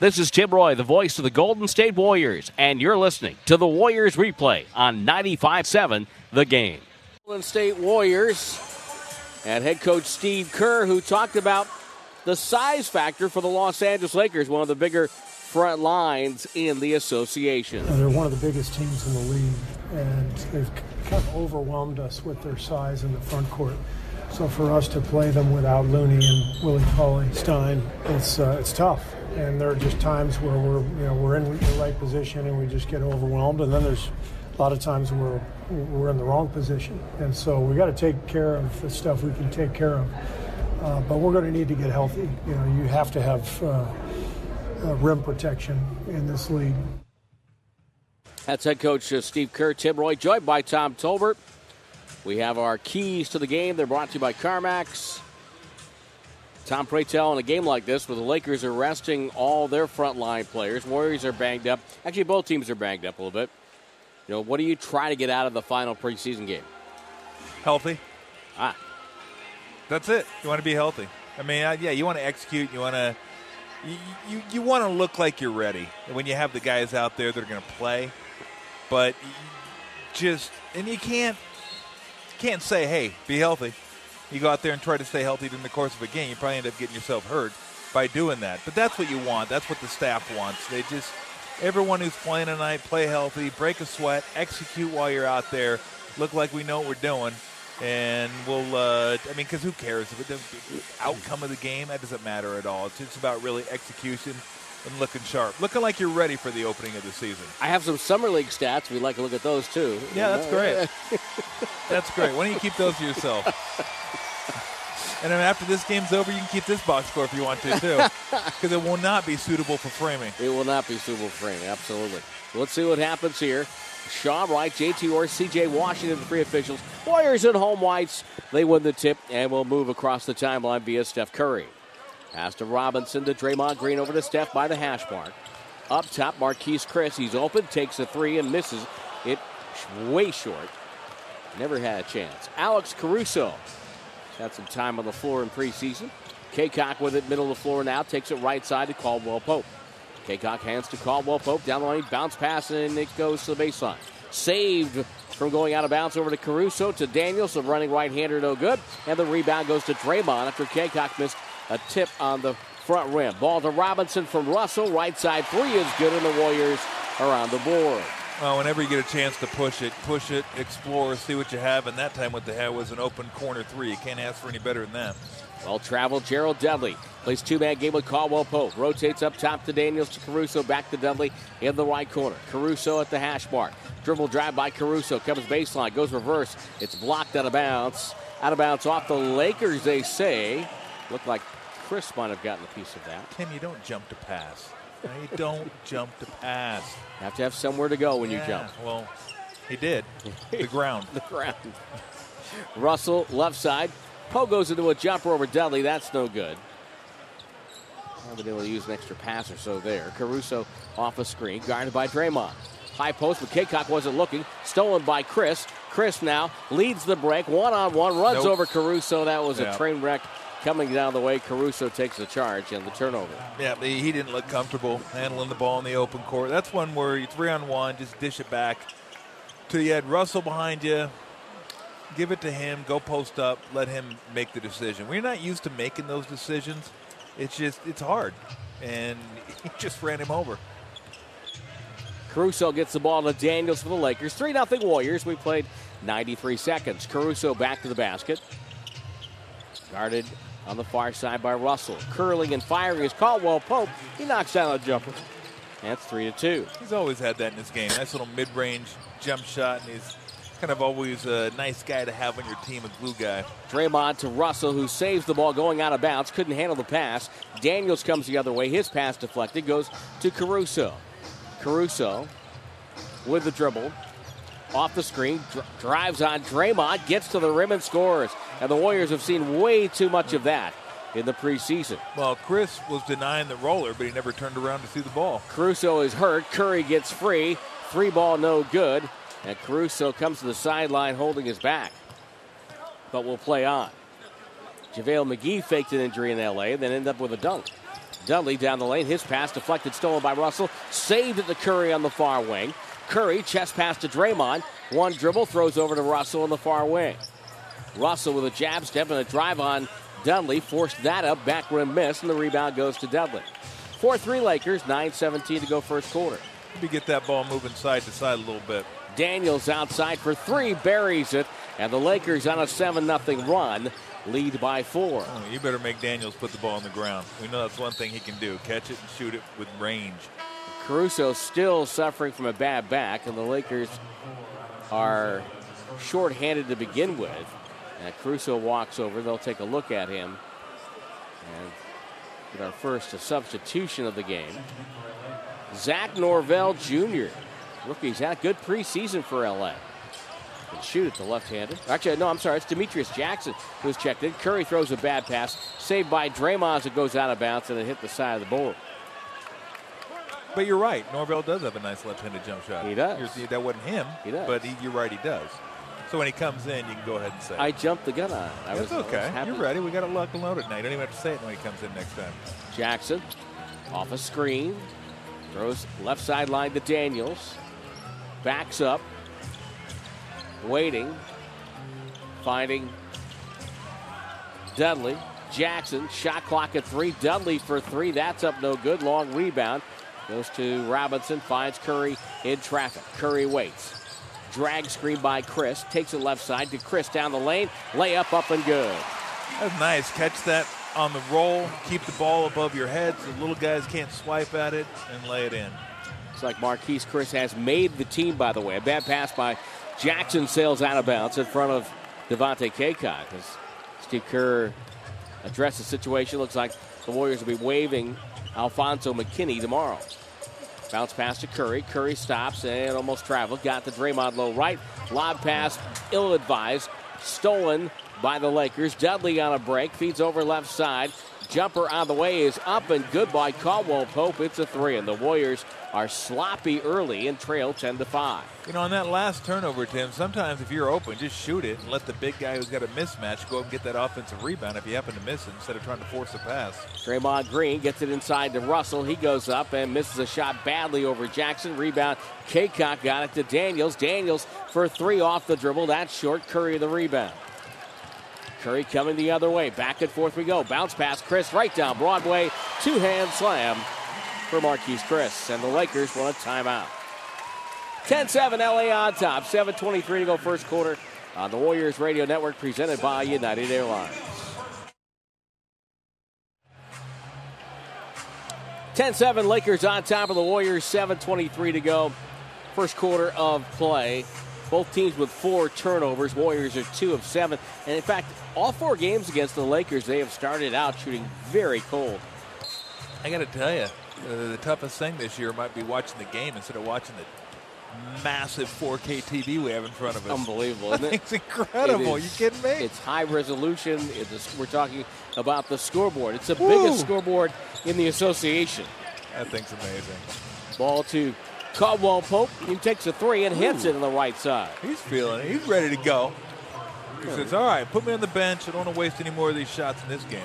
This is Tim Roye, the voice of the Golden State Warriors, and you're listening to the Warriors Replay on 95.7 The Game. Golden State Warriors and head coach Steve Kerr, who talked about the size factor for the Los Angeles Lakers, one of the bigger front lines in the association. They're one of the biggest teams in the league, and they've kind of overwhelmed us with their size in the front court. So for us to play them without Looney and Willie Cauley-Stein, it's tough. And there are just times where we're in the right position and we just get overwhelmed. And then there's a lot of times where we're in the wrong position. And so we got to take care of the stuff we can take care of. But we're going to need to get healthy. You have to have rim protection in this league. That's head coach Steve Kerr, Tim Roye, joined by Tom Tolbert. We have our keys to the game. They're brought to you by CarMax. Tom, pray tell, in a game like this where the Lakers are resting all their frontline players, Warriors are banged up. Actually, both teams are banged up a little bit. What do you try to get out of the final preseason game? Healthy. That's it. You want to be healthy. I mean, you want to execute. You want to look like you're ready when you have the guys out there that are going to play. But you can't say, hey, be healthy. You go out there and try to stay healthy during the course of a game, you probably end up getting yourself hurt by doing that. But that's what you want. That's what the staff wants. They just, everyone who's playing tonight, play healthy, break a sweat, execute while you're out there, look like we know what we're doing. And we'll, because who cares? The outcome of the game, that doesn't matter at all. It's just about really execution and looking sharp. Looking like you're ready for the opening of the season. I have some Summer League stats. We'd like to look at those, too. Yeah, that's great. That's great. Why don't you keep those to yourself? And then after this game's over, you can keep this box score if you want to, too. Because it will not be suitable for framing. It will not be suitable for framing, absolutely. Let's see what happens here. Shaw, Wright, J.T. Orr, C.J. Washington, the three officials. Warriors at home, Whites. They win the tip and will move across the timeline via Steph Curry. Pass to Robinson to Draymond Green, over to Steph by the hash mark. Up top, Marquese Chriss. He's open, takes a three and misses it way short. Never had a chance. Alex Caruso had some time on the floor in preseason. Cacok with it, middle of the floor now, takes it right side to Caldwell-Pope. Cacok hands to Caldwell-Pope, down the lane, bounce pass, and it goes to the baseline. Saved from going out of bounds over to Caruso, to Daniels, a running right-hander, no good. And the rebound goes to Draymond after Cacok missed a tip on the front rim. Ball to Robinson from Russell, right side three is good, and the Warriors are on the board. Well, whenever you get a chance to push it, explore, see what you have, and that time what they had was an open corner three. You can't ask for any better than that. Well-traveled Jared Dudley plays two-man game with Caldwell-Pope. Rotates up top to Daniels, to Caruso, back to Dudley in the right corner. Caruso at the hash mark. Dribble drive by Caruso, comes baseline, goes reverse. It's blocked out of bounds. Out of bounds off the Lakers, they say. Looked like Chris might have gotten a piece of that. Tim, you don't jump to pass. You don't jump to pass. You have to have somewhere to go when you jump. Well, he did. The ground. The ground. Russell, left side. Poe goes into a jumper over Dudley. That's no good. I've been able to use an extra pass or so there. Caruso off a screen, guarded by Draymond. High post, but Cacok wasn't looking. Stolen by Chriss. Chriss now leads the break. One-on-one, runs over Caruso. That was a train wreck. Coming down the way, Caruso takes the charge and the turnover. Yeah, he didn't look comfortable handling the ball in the open court. That's one where you 3-on-1, just dish it back till you had Russell behind you. Give it to him, go post up, let him make the decision. We're not used to making those decisions. It's hard. And he just ran him over. Caruso gets the ball to Daniels for the Lakers. 3-0 Warriors. We played 93 seconds. Caruso back to the basket. Guarded on the far side by Russell. Curling and firing is Caldwell-Pope. He knocks down a jumper. That's 3-2. He's always had that in his game. Nice little mid-range jump shot, and he's kind of always a nice guy to have on your team, a glue guy. Draymond to Russell, who saves the ball going out of bounds. Couldn't handle the pass. Daniels comes the other way. His pass deflected. Goes to Caruso. Caruso with the dribble. Off the screen. Drives on Draymond. Gets to the rim and scores. And the Warriors have seen way too much of that in the preseason. Well, Chris was denying the roller, but he never turned around to see the ball. Caruso is hurt. Curry gets free. Three ball no good. And Caruso comes to the sideline holding his back. But will play on. JaVale McGee faked an injury in L.A. and then ended up with a dunk. Dudley down the lane. His pass deflected, stolen by Russell. Saved at the Curry on the far wing. Curry chest pass to Draymond. One dribble, throws over to Russell on the far wing. Russell with a jab step and a drive on Dudley. Forced that up, back rim miss, and the rebound goes to Dudley. 4-3 Lakers, 9:17 to go first quarter. Maybe get that ball moving side to side a little bit. Daniels outside for three, buries it, and the Lakers on a 7-0 run, lead by four. Oh, you better make Daniels put the ball on the ground. We know that's one thing he can do, catch it and shoot it with range. Caruso still suffering from a bad back, and the Lakers are shorthanded to begin with. And Caruso walks over. They'll take a look at him and get our first substitution of the game. Zach Norvell Jr. Rookie's had a good preseason for L.A. Can shoot at the left-handed. Actually, no, I'm sorry. It's Demetrius Jackson who's checked in. Curry throws a bad pass. Saved by Draymond as it goes out of bounds and it hit the side of the board. But you're right. Norvell does have a nice left-handed jump shot. He does. That wasn't him. He does. But you're right, he does. So when he comes in, you can go ahead and say it. I jumped the gun on it. It's okay. You're ready. We got it locked and loaded now. You don't even have to say it when he comes in next time. Jackson off a screen. Throws left sideline to Daniels. Backs up. Waiting. Finding Dudley. Jackson. Shot clock at three. Dudley for three. That's up no good. Long rebound. Goes to Robinson. Finds Curry in traffic. Curry waits. Drag screen by Chriss. Takes it left side to Chriss down the lane. Layup up and good. That's nice. Catch that on the roll. Keep the ball above your head so the little guys can't swipe at it and lay it in. Looks like Marquese Chriss has made the team, by the way. A bad pass by Jackson sails out of bounds in front of Devontae Cacok. As Steve Kerr addressed the situation, looks like the Warriors will be waiving Alfonso McKinney tomorrow. Bounce pass to Curry. Curry stops and almost traveled. Got the Draymond low right. Lob pass, ill-advised. Stolen by the Lakers. Dudley on a break. Feeds over left side. Jumper on the way is up and good by Caldwell-Pope. It's a three, and the Warriors are sloppy early and trail 10-5. You know, on that last turnover, Tim, sometimes if you're open, just shoot it and let the big guy who's got a mismatch go up and get that offensive rebound if you happen to miss it instead of trying to force a pass. Draymond Green gets it inside to Russell. He goes up and misses a shot badly over Jackson. Rebound. Cacok got it to Daniels. Daniels for three off the dribble. That's short. Curry the rebound. Curry coming the other way. Back and forth we go. Bounce pass. Chriss right down Broadway. Two-hand slam for Marquese Chriss. And the Lakers want a timeout. 10-7 L.A. on top. 7:23 to go first quarter on the Warriors Radio Network presented by United Airlines. 10-7 Lakers on top of the Warriors. 7:23 to go. First quarter of play. Both teams with four turnovers. Warriors are 2 of 7. And, in fact, all four games against the Lakers, they have started out shooting very cold. I got to tell you, the toughest thing this year might be watching the game instead of watching the massive 4K TV we have in front of us. Unbelievable, isn't it? It's incredible. It is, you kidding me? It's high resolution. We're talking about the scoreboard. It's the biggest scoreboard in the association. That thing's amazing. Ball to Caldwell-Pope, he takes a three and hits it on the right side. He's feeling it. He's ready to go. He says, all right, put me on the bench. I don't want to waste any more of these shots in this game.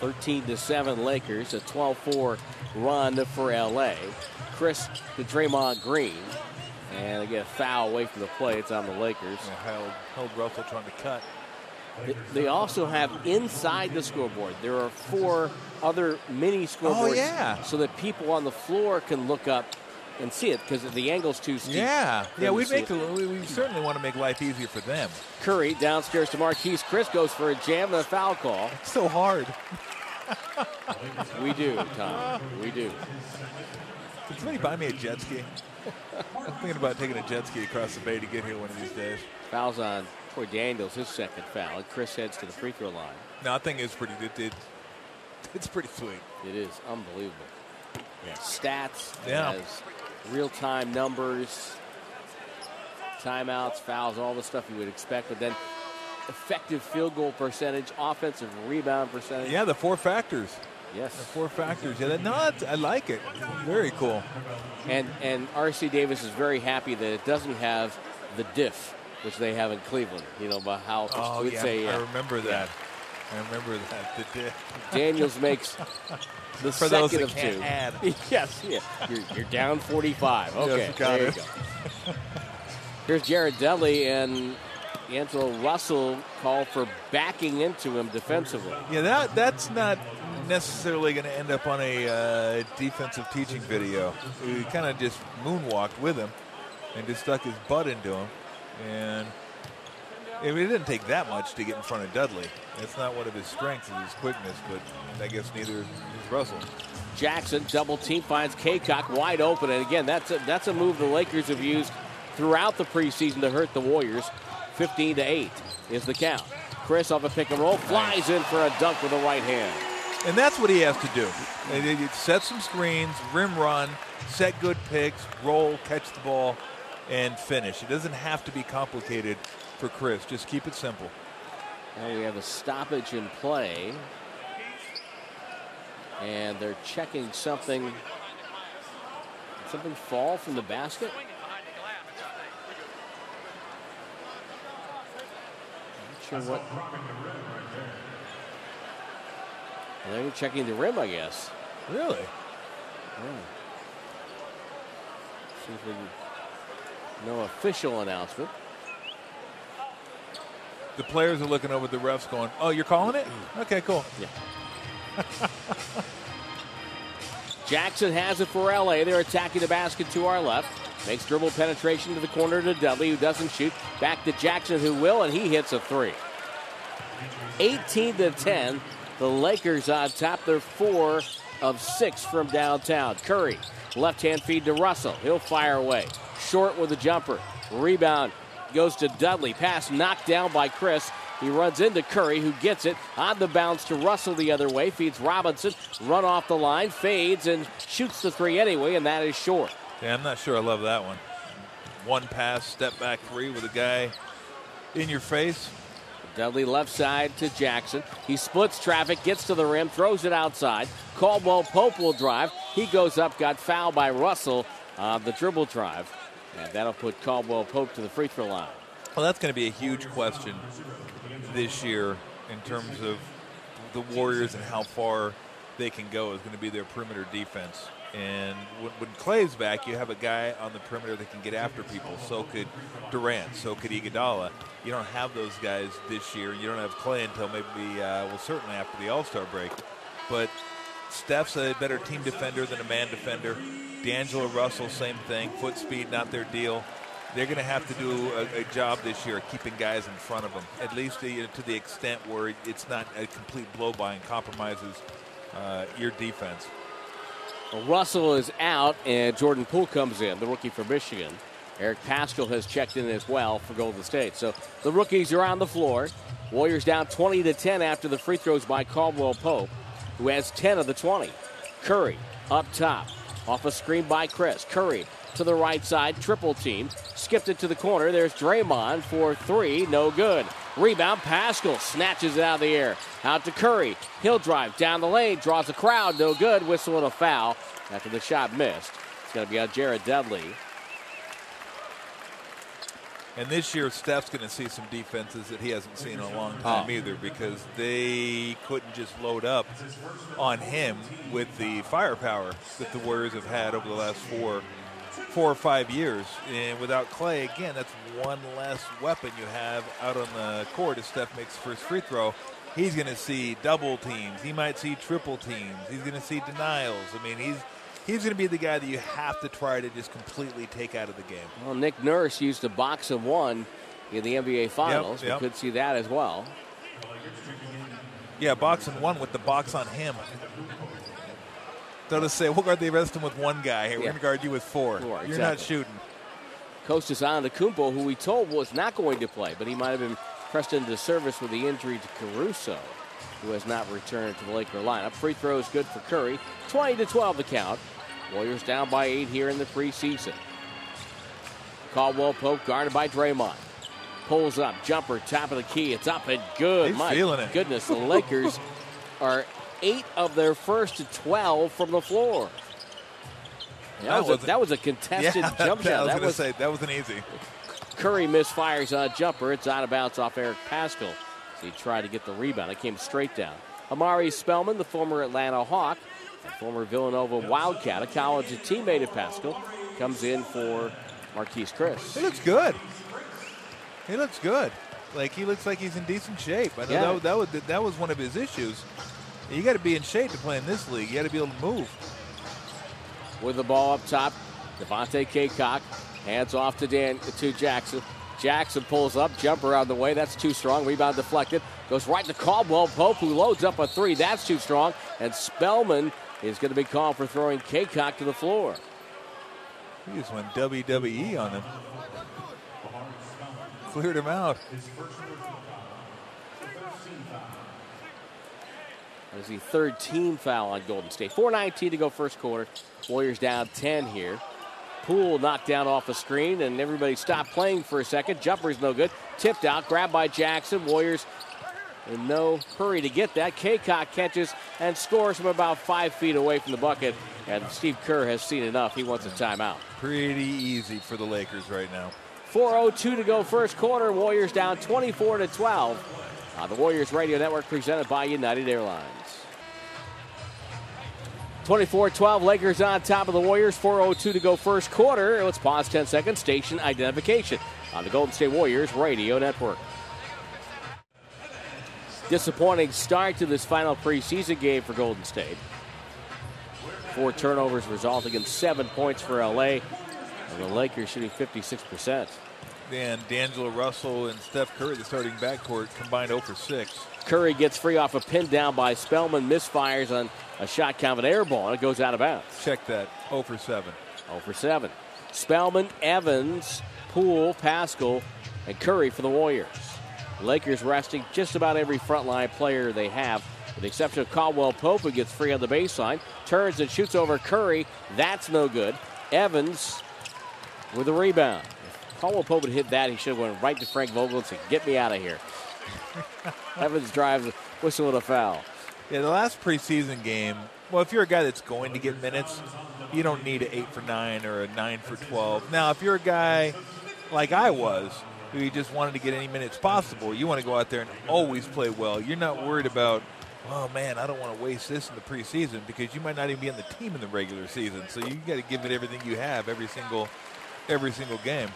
13-7 Lakers, a 12-4 run for L.A. Chriss to Draymond Green. And again, a foul away from the play. It's on the Lakers. Yeah, held Russell trying to cut. They also have inside the scoreboard. There are four other mini scoreboards so that people on the floor can look up and see it because the angle's too steep. We certainly want to make life easier for them. Curry downstairs to Marquese Chriss goes for a jam and a foul call. It's so hard. We do, Tom. We do. Can somebody buy me a jet ski? I'm thinking about taking a jet ski across the bay to get here one of these days. Foul's on Troy Daniels, his second foul, and Chris heads to the free throw line. No, I think it's pretty, it's pretty sweet. It is unbelievable. Yeah. Stats, yeah. Real-time numbers, timeouts, fouls, all the stuff you would expect, but then effective field goal percentage, offensive rebound percentage. Yeah, the four factors. Yes. The four factors. Yeah, I like it. Very cool. And R.C. Davis is very happy that it doesn't have the diff, which they have in Cleveland. You know, about how I remember that. Yeah. I remember that, the diff. Daniels makes the for second those that of can't two. Add. Yes, yeah. You're down 45. Okay, yes, there you go. Here's Jared Dudley and D'Angelo Russell called for backing into him defensively. Yeah, that's not necessarily going to end up on a defensive teaching video. He kind of just moonwalked with him and just stuck his butt into him. And I mean, it didn't take that much to get in front of Dudley. That's not one of his strengths, is his quickness, but I guess neither is Russell. Jackson double team finds Cacok wide open, and again, that's a move the Lakers have used throughout the preseason to hurt the Warriors. 15-8 is the count. Chris off a pick and roll, flies in for a dunk with a right hand. And that's what he has to do. Set some screens, rim run, set good picks, roll, catch the ball, and finish. It doesn't have to be complicated for Chris. Just keep it simple. And we have a stoppage in play. And they're checking something. Did something fall from the basket? Sure what. They were checking the rim, I guess. Really? Yeah. See if we can. No official announcement. The players are looking over the refs going, oh, you're calling it? Okay, cool. Yeah. Jackson has it for LA. They're attacking the basket to our left. Makes dribble penetration to the corner to Dudley, who doesn't shoot. Back to Jackson, who will, and he hits a three. 18-10. The Lakers on top. They're 4 of 6 from downtown. Curry, left-hand feed to Russell. He'll fire away. Short with a jumper. Rebound goes to Dudley. Pass knocked down by Chris. He runs into Curry, who gets it. On the bounce to Russell the other way. Feeds Robinson. Run off the line. Fades and shoots the three anyway, and that is short. Yeah, I'm not sure I love that one. One pass, step back three with a guy in your face. Dudley left side to Jackson. He splits traffic, gets to the rim, throws it outside. Caldwell-Pope will drive. He goes up, got fouled by Russell on the dribble drive. And that'll put Caldwell-Pope to the free throw line. Well, that's going to be a huge question this year in terms of the Warriors and how far they can go is going to be their perimeter defense. And when Clay's back, you have a guy on the perimeter that can get after people. So could Durant. So could Iguodala. You don't have those guys this year. You don't have Clay until maybe, well, certainly after the All-Star break. But Steph's a better team defender than a man defender. D'Angelo Russell, same thing. Foot speed, not their deal. They're going to have to do a job this year of keeping guys in front of them, at least to the extent where it's not a complete blow-by and compromises your defense. Russell is out, and Jordan Poole comes in, the rookie for Michigan. Eric Paschal has checked in as well for Golden State. So the rookies are on the floor. Warriors down 20-10 after the free throws by Caldwell-Pope, who has 10 of the 20. Curry up top, off a screen by Chris. Curry to the right side, triple team. Skipped it to the corner. There's Draymond for three, no good. Rebound, Paschal snatches it out of the air. Out to Curry. He'll drive down the lane, draws a crowd, no good. Whistle and a foul after the shot missed. It's going to be on Jared Dudley. And this year, Steph's going to see some defenses that he hasn't seen in a long time either, because they couldn't just load up on him with the firepower that the Warriors have had over the last four or five years. And without Clay, again, that's one less weapon you have out on the court. If Steph makes first free throw, he's going to see double teams. He might see triple teams. He's going to see denials. I mean, he's going to be the guy that you have to try to just completely take out of the game. Well, Nick Nurse used a box of one in the NBA Finals. Yep. We could see that as well. Yeah, box of one with the box on him. They'll just say, we'll guard the rest of them with one guy. We're going to guard you with four. You're not shooting. Coach is Antetokounmpo, who we told was not going to play, but he might have been pressed into service with the injury to Caruso, who has not returned to the Laker lineup. Free throw is good for Curry. 20-12 the count. Warriors down by 8 here in the preseason. Caldwell-Pope guarded by Draymond. Pulls up, jumper, top of the key. It's up and good. He's feeling it. Goodness, the Lakers are 8 of their first to 12 from the floor. That was a contested jump shot. I was going to say, that wasn't easy. Curry misfires on a jumper. It's out of bounds off Eric Paschal. So he tried to get the rebound. It came straight down. Omari Spellman, the former Atlanta Hawk, and former Villanova Wildcat, a college teammate of Paschal, comes in for Marquese Chriss. He looks good. He looks good. Like, he looks like he's in decent shape. I know that was one of his issues. You got to be in shape to play in this league. You got to be able to move. With the ball up top, Devontae Cacok hands off to Jackson. Jackson pulls up, jumper out of the way. That's too strong. Rebound deflected. Goes right to Caldwell-Pope, who loads up a three. That's too strong. And Spellman is going to be called for throwing Cacok to the floor. He just went WWE on him. Cleared him out. That is the third team foul on Golden State. 4:19 to go first quarter. Warriors down 10 here. Poole knocked down off the screen, and everybody stopped playing for a second. Jumper's no good. Tipped out, grabbed by Jackson. Warriors in no hurry to get that. Cacok catches and scores from about 5 feet away from the bucket, and Steve Kerr has seen enough. He wants a timeout. Pretty easy for the Lakers right now. 4:02 to go first quarter. Warriors down 24-12. On the Warriors Radio Network, presented by United Airlines. 24-12, Lakers on top of the Warriors. 4:02 to go first quarter. Let's pause 10 seconds. Station identification on the Golden State Warriors Radio Network. Disappointing start to this final preseason game for Golden State. 4 turnovers resulting in 7 points for L.A. and the Lakers shooting 56%. And D'Angelo Russell and Steph Curry, the starting backcourt, combined 0 for 6. Curry gets free off a pin down by Spellman, misfires on a shot count of an air ball, and it goes out of bounds. Check that, 0 for 7. 0 for 7. Spellman, Evans, Poole, Paschal, and Curry for the Warriors. Lakers resting just about every frontline player they have, with the exception of Caldwell-Pope, who gets free on the baseline, turns and shoots over Curry. That's no good. Evans with a rebound. Caldwell-Pope had hit that. He should have went right to Frank Vogel and said, get me out of here. Evans drives, whistle and a foul. Yeah, the last preseason game, well, if you're a guy that's going to get minutes, you don't need an 8 for 9 or a 9 for 12. Now, if you're a guy like I was, who just wanted to get any minutes possible, you want to go out there and always play well. You're not worried about, oh, man, I don't want to waste this in the preseason, because you might not even be on the team in the regular season. So you got to give it everything you have every single game.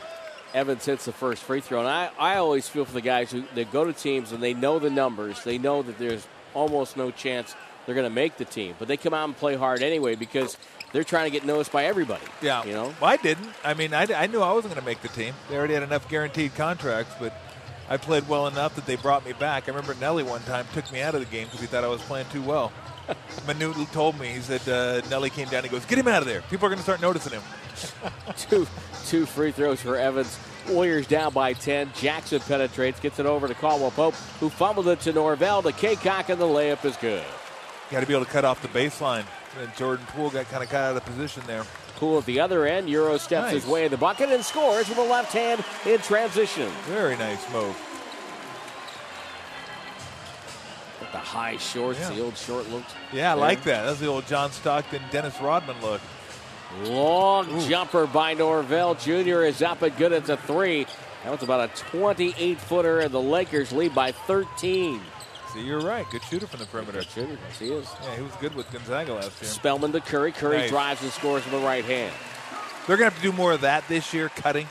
Evans hits the first free throw, and I always feel for the guys who they go to teams and they know the numbers. They know that there's almost no chance they're going to make the team, but they come out and play hard anyway because they're trying to get noticed by everybody. Yeah, you know. Well, I didn't. I mean, I knew I wasn't going to make the team. They already had enough guaranteed contracts, but I played well enough that they brought me back. I remember Nelly one time took me out of the game because he thought I was playing too well. Manute told me, he said, Nelly came down and goes, get him out of there. People are going to start noticing him. Two free throws for Evans. Warriors down by 10. Jackson penetrates, gets it over to Caldwell-Pope, who fumbled it to Norvell, to Cacok, and the layup is good. Got to be able to cut off the baseline. And Jordan Poole got kind of cut out of position there. Poole at the other end. Euro steps his way in the bucket and scores with a left hand in transition. Very nice move. The high shorts, the old short look. Yeah, I like that. That's the old John Stockton, Dennis Rodman look. Long jumper by Norvell Jr. is up and good. It's a three. That was about a 28-footer, and the Lakers lead by 13. See, you're right. Good shooter from the perimeter. Good shooter. Yes, he is. Yeah, he was good with Gonzaga last year. Spellman to Curry. Curry drives and scores with the right hand. They're going to have to do more of that this year, cutting.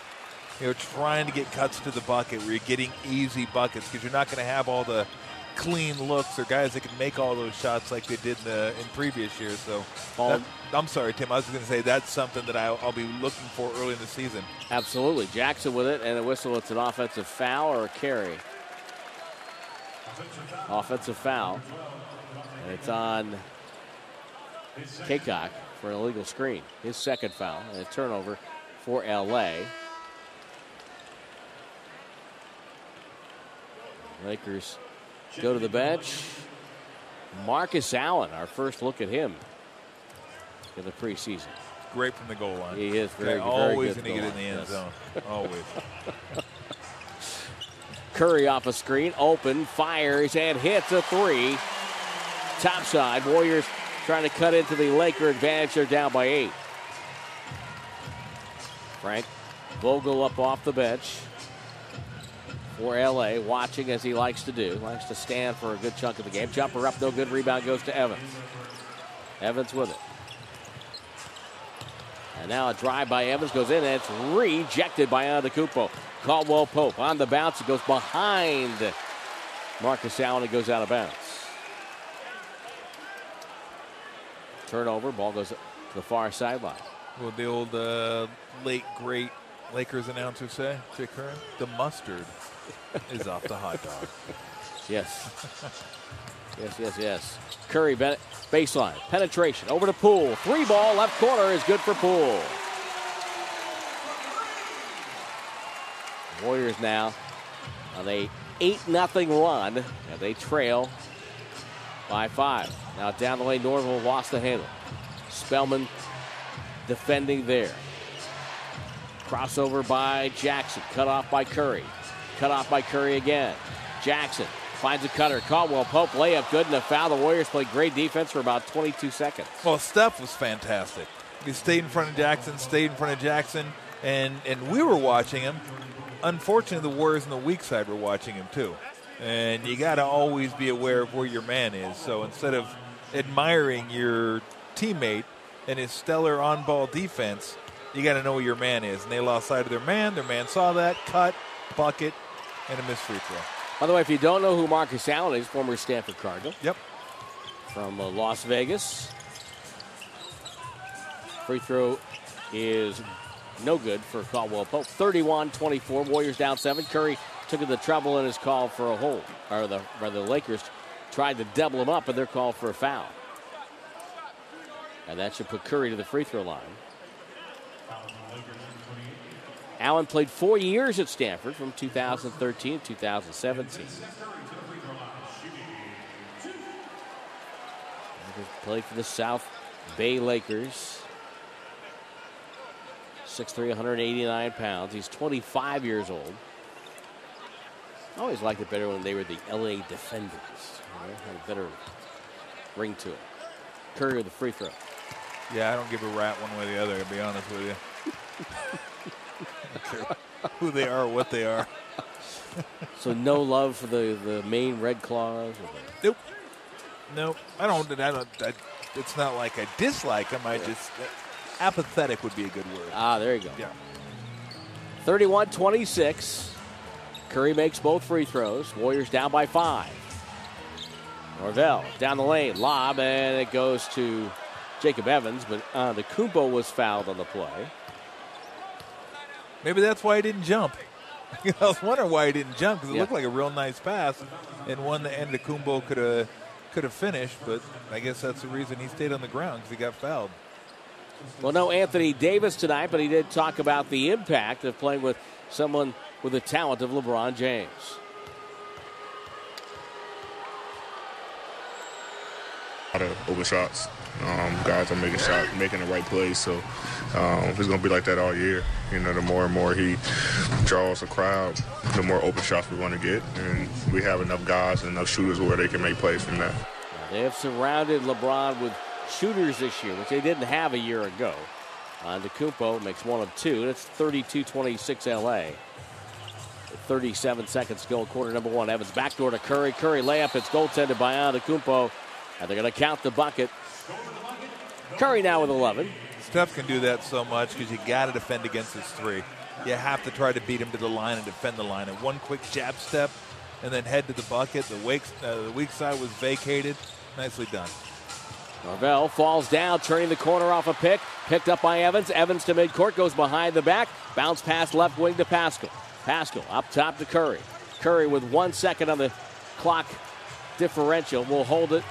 You know, trying to get cuts to the bucket where you're getting easy buckets because you're not going to have all the clean looks or guys that can make all those shots like they did in previous years. So I'm sorry, Tim. I was going to say that's something that I'll be looking for early in the season. Absolutely. Jackson with it and a whistle. It's an offensive foul or a carry. Offensive foul. And it's on Cacok for an illegal screen. His second foul and a turnover for L.A. Lakers go to the bench. Marcus Allen, our first look at him in the preseason. Great from the goal line. He is very, always going to get in the end zone. Always. Curry off a screen, open, fires, and hits a three. Topside, Warriors trying to cut into the Laker advantage. They're down by 8. Frank Vogel up off the bench for L.A., watching as he likes to do. Likes to stand for a good chunk of the game. Jumper up, no good. Rebound goes to Evans. Evans with it. And now a drive by Evans goes in, and it's rejected by Antetokounmpo. Caldwell-Pope on the bounce. It goes behind Marcus Allen. It goes out of bounds. Turnover. Ball goes to the far sideline. Well, the old late great Lakers announcer say, Jake Curran, the mustard is off the hot dog. Yes. Yes. Curry, baseline, penetration, over to Poole. 3 ball, left corner is good for Poole. Warriors now on a 8-0 run, and they trail by 5. Now down the lane, Norvell lost the handle. Spellman defending there. Crossover by Jackson, cut off by Curry. Cut off by Curry again. Jackson finds a cutter. Caldwell-Pope layup good and a foul. The Warriors played great defense for about 22 seconds. Well, Steph was fantastic. He stayed in front of Jackson, and we were watching him. Unfortunately, the Warriors on the weak side were watching him too. And you got to always be aware of where your man is. So instead of admiring your teammate and his stellar on-ball defense, you got to know where your man is. And they lost sight of their man. Their man saw that, cut, bucket, and a missed free throw. By the way, if you don't know who Marcus Allen is, former Stanford Cardinal. Yep. From Las Vegas. Free throw is no good for Caldwell-Pope. 31-24, Warriors down 7. Curry took the trouble and is called for a hold. Or the Lakers tried to double him up, and they're called for a foul. And that should put Curry to the free throw line. Allen played 4 years at Stanford from 2013 to 2017. Played for the South Bay Lakers. 6'3", 189 pounds. He's 25 years old. I always liked it better when they were the LA Defenders. Had a better ring to it. Curry with the free throw. Yeah, I don't give a rat one way or the other, to be honest with you. Who they are, what they are. So no love for the Maine Red Claws? Nope. I don't. It's not like I dislike them. Apathetic would be a good word. Ah, there you go. Yeah. 31-26. Curry makes both free throws. Warriors down by 5. Norvell down the lane. Lob, and it goes to Jacob Evans, but Antetokounmpo was fouled on the play. Maybe that's why he didn't jump. I was wondering why he didn't jump because it looked like a real nice pass and one that Antetokounmpo could have finished, but I guess that's the reason he stayed on the ground because he got fouled. Well, no Anthony Davis tonight, but he did talk about the impact of playing with someone with the talent of LeBron James. A lot of open shots. Guys are making shots, making the right plays, so it's going to be like that all year. You know, the more and more he draws a crowd, the more open shots we want to get, and we have enough guys and enough shooters where they can make plays from that. They have surrounded LeBron with shooters this year, which they didn't have a year ago. Antetokounmpo makes 1 of 2, and it's 32-26 L.A. 37 seconds to go, quarter number 1. Evans backdoor to Curry. Curry layup. It's goaltended by Antetokounmpo, and they're going to count the bucket. Curry now with 11. Steph can do that so much because you got to defend against his 3. You have to try to beat him to the line and defend the line. And one quick jab step and then head to the bucket. The weak side was vacated. Nicely done. Norvell falls down, turning the corner off a pick. Picked up by Evans. Evans to midcourt, goes behind the back. Bounce pass left wing to Paschal. Paschal up top to Curry. Curry with 1 second on the clock differential will hold it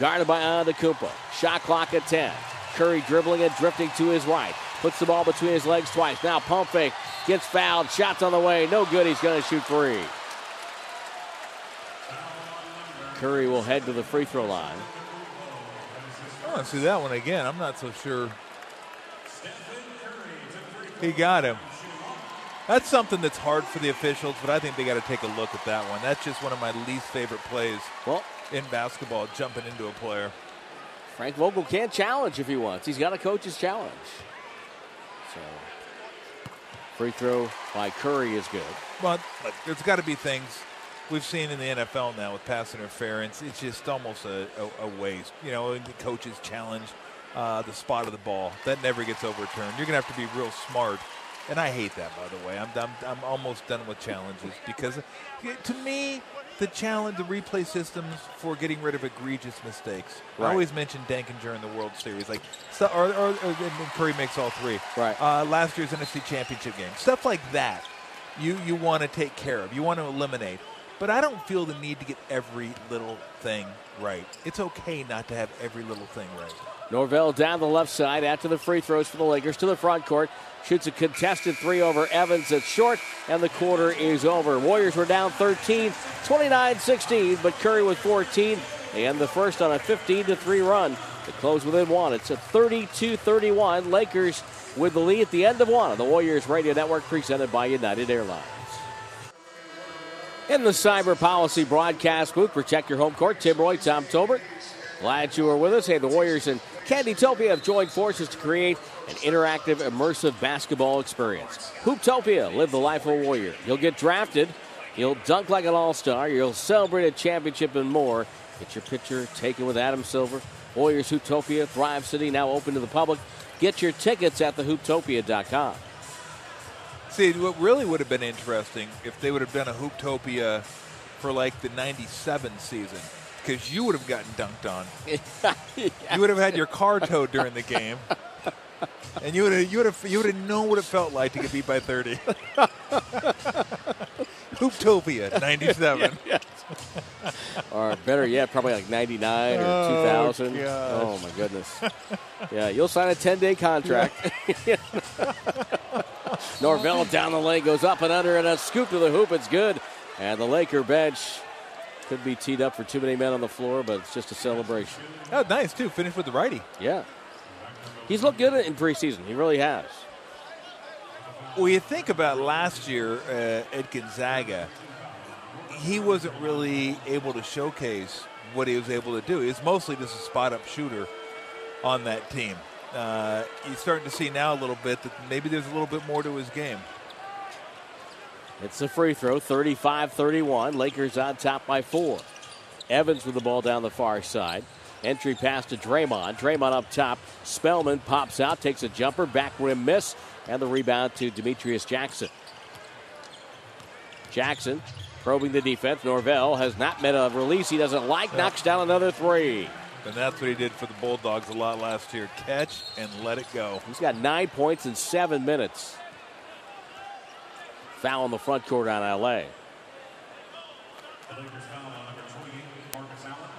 Guarded by Antetokounmpo. Shot clock at 10. Curry dribbling and drifting to his right. Puts the ball between his legs twice. Now pump fake. Gets fouled. Shots on the way. No good. He's going to shoot three. Curry will head to the free throw line. I want to see that one again. I'm not so sure he got him. That's something that's hard for the officials, but I think they got to take a look at that one. That's just one of my least favorite plays in basketball, jumping into a player. Frank Vogel can't challenge if he wants. He's got a coach's challenge. So free throw by Curry is good. But there's got to be things we've seen in the NFL now with pass interference. It's just almost a waste. You know, the coaches challenge the spot of the ball. That never gets overturned. You're going to have to be real smart. And I hate that, by the way. I'm almost done with challenges because, to me, the challenge, the replay systems for getting rid of egregious mistakes. Right. I always mention Dankinger in the World Series, like, or Curry makes all three. Right. Last year's NFC Championship game, stuff like that. You want to take care of. You want to eliminate. But I don't feel the need to get every little thing right. It's okay not to have every little thing right. Norvell down the left side after the free throws for the Lakers to the front court. Shoots a contested three over Evans. It's short, and the quarter is over. Warriors were down 13, 29-16, but Curry with 14. They end the first on a 15-3 run. They close within one. It's a 32-31. Lakers with the lead at the end of one on the Warriors Radio Network, presented by United Airlines. In the Cyber Policy broadcast booth, protect your home court. Tim Roye, Tom Tolbert. Glad you are with us. Hey, the Warriors and Candytopia have joined forces to create an interactive, immersive basketball experience. Hooptopia, live the life of a Warrior. You'll get drafted, you'll dunk like an all-star, you'll celebrate a championship and more. Get your picture taken with Adam Silver. Warriors Hooptopia, Thrive City, now open to the public. Get your tickets at thehooptopia.com. See, what really would have been interesting if they would have done a Hooptopia for like the 97 season. Because you would have gotten dunked on. You would have had your car towed during the game, and you would have known what it felt like to get beat by 30. Hooptopia 97, yes. Or better yet, probably like 99 or 2000. Gosh. Oh my goodness! Yeah, you'll sign a 10-day contract. Norvell down the lane, goes up and under, and a scoop to the hoop. It's good, and the Laker bench. Could be teed up for too many men on the floor, but it's just a celebration. Oh, nice, too. Finished with the righty. Yeah. He's looked good in preseason. He really has. Well, you think about last year at Gonzaga, he wasn't really able to showcase what he was able to do. He was mostly just a spot-up shooter on that team. You're starting to see now a little bit that maybe there's a little bit more to his game. It's a free throw, 35-31. Lakers on top by 4. Evans with the ball down the far side. Entry pass to Draymond. Draymond up top. Spellman pops out, takes a jumper. Back rim miss. And the rebound to Demetrius Jackson. Jackson probing the defense. Norvell has not met a release he doesn't like. Yep. Knocks down another three. And that's what he did for the Bulldogs a lot last year. Catch and let it go. He's got 9 points in 7 minutes. Foul in the front court on L.A.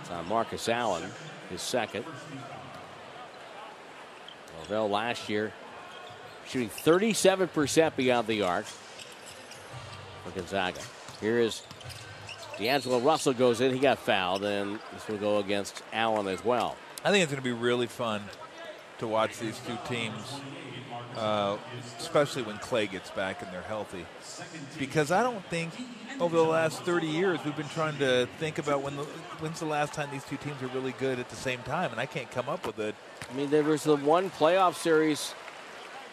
It's on Marcus Allen, his second. Norvell last year shooting 37% beyond the arc for Gonzaga. Here is D'Angelo Russell goes in. He got fouled, and this will go against Allen as well. I think it's going to be really fun to watch these two teams, especially when Clay gets back and they're healthy. Because I don't think over the last 30 years we've been trying to think about when's the last time these two teams are really good at the same time, and I can't come up with it. I mean, there was the one playoff series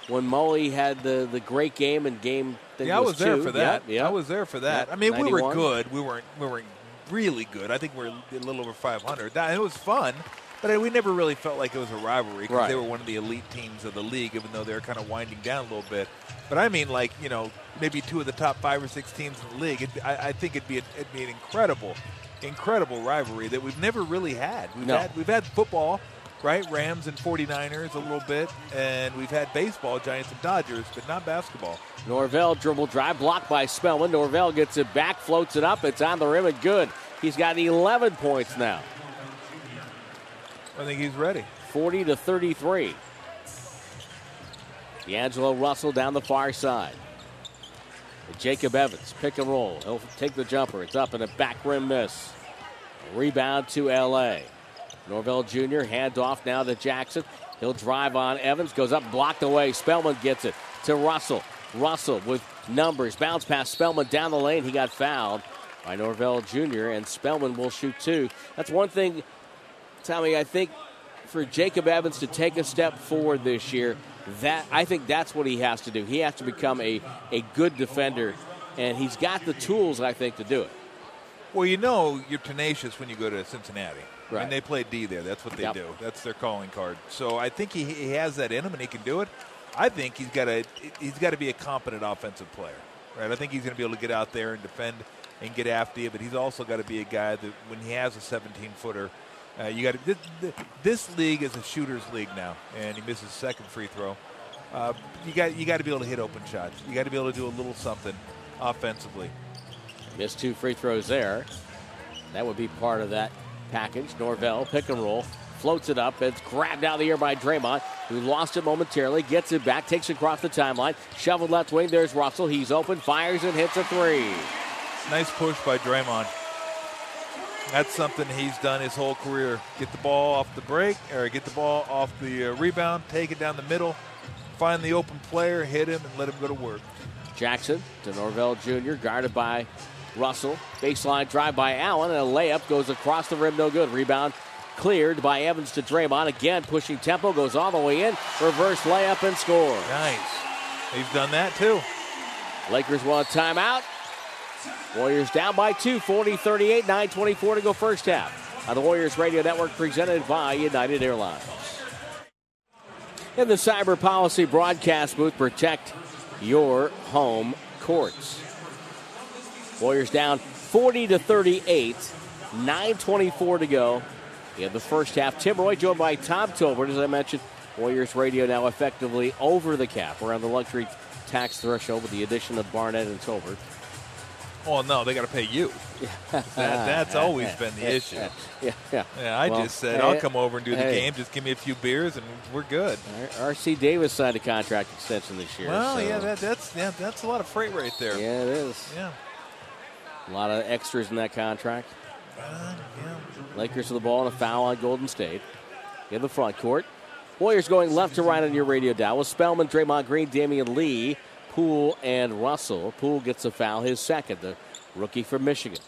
when Molly had the great game in game. Yeah, I was there for that. Yeah, I was there for that. I mean, 91. We were good. We weren't really good. I think we were a little over 500. It was fun. But we never really felt like it was a rivalry because they were one of the elite teams of the league, even though they were kind of winding down a little bit. But I mean, like, you know, maybe two of the top 5 or 6 teams in the league. I think it'd be an incredible rivalry that we've never really had. We've had football, right? Rams and 49ers a little bit, and we've had baseball, Giants and Dodgers, but not basketball. Norvell dribble drive blocked by Spellman. Norvell gets it back, floats it up. It's on the rim and good. He's got 11 points now. I think he's ready. 40-33. D'Angelo Russell down the far side. Jacob Evans, pick and roll. He'll take the jumper. It's up and a back rim miss. Rebound to L.A. Norvell Jr. hands off now to Jackson. He'll drive on Evans. Goes up, blocked away. Spellman gets it to Russell. Russell with numbers. Bounce pass. Spellman down the lane. He got fouled by Norvell Jr. And Spellman will shoot two. That's one thing, Tommy, I think for Jacob Evans to take a step forward this year, that I think that's what he has to do. He has to become a good defender, and he's got the tools, I think, to do it. Well, you know you're tenacious when you go to Cincinnati. Right. And they play D there. That's what they do. That's their calling card. So I think he has that in him, and he can do it. I think he's got to be a competent offensive player. Right? I think he's going to be able to get out there and defend and get after you, but he's also got to be a guy that when he has a 17-footer, you got this league is a shooter's league now, and he misses second free throw. You got to be able to hit open shots. You got to be able to do a little something offensively. Missed two free throws there. That would be part of that package. Norvell pick and roll, floats it up. It's grabbed out of the air by Draymond, who lost it momentarily. Gets it back, takes it across the timeline, shoveled left wing. There's Russell. He's open, fires and hits a three. Nice push by Draymond. That's something he's done his whole career. Get the ball off the break, or get the ball off the rebound, take it down the middle, find the open player, hit him, and let him go to work. Jackson to Norvell Jr., guarded by Russell. Baseline drive by Allen, and a layup goes across the rim, no good. Rebound cleared by Evans to Draymond. Again, pushing tempo, goes all the way in, reverse layup and score. Nice. He's done that, too. Lakers want a timeout. Warriors down by two, 40-38, 9:24 to go first half. On the Warriors Radio Network, presented by United Airlines. In the Cyber Policy broadcast booth, protect your home courts. Warriors down 40-38, 9:24 to go in the first half. Tim Roye joined by Tom Tolbert. As I mentioned, Warriors Radio now effectively over the cap, around the luxury tax threshold with the addition of Barnett and Tolbert. Oh, no, they got to pay you. That's always been the issue. I just said, I'll come over and do the game. Just give me a few beers, and we're good. R.C. Davis signed a contract extension this year. Well, so. that's a lot of freight right there. Yeah, it is. Yeah. A lot of extras in that contract. Lakers with the ball and a foul on Golden State in the front court. Warriors going left to right on your radio dial with Spellman, Draymond Green, Damian Lee, Poole and Russell. Poole gets a foul, his second, the rookie from Michigan.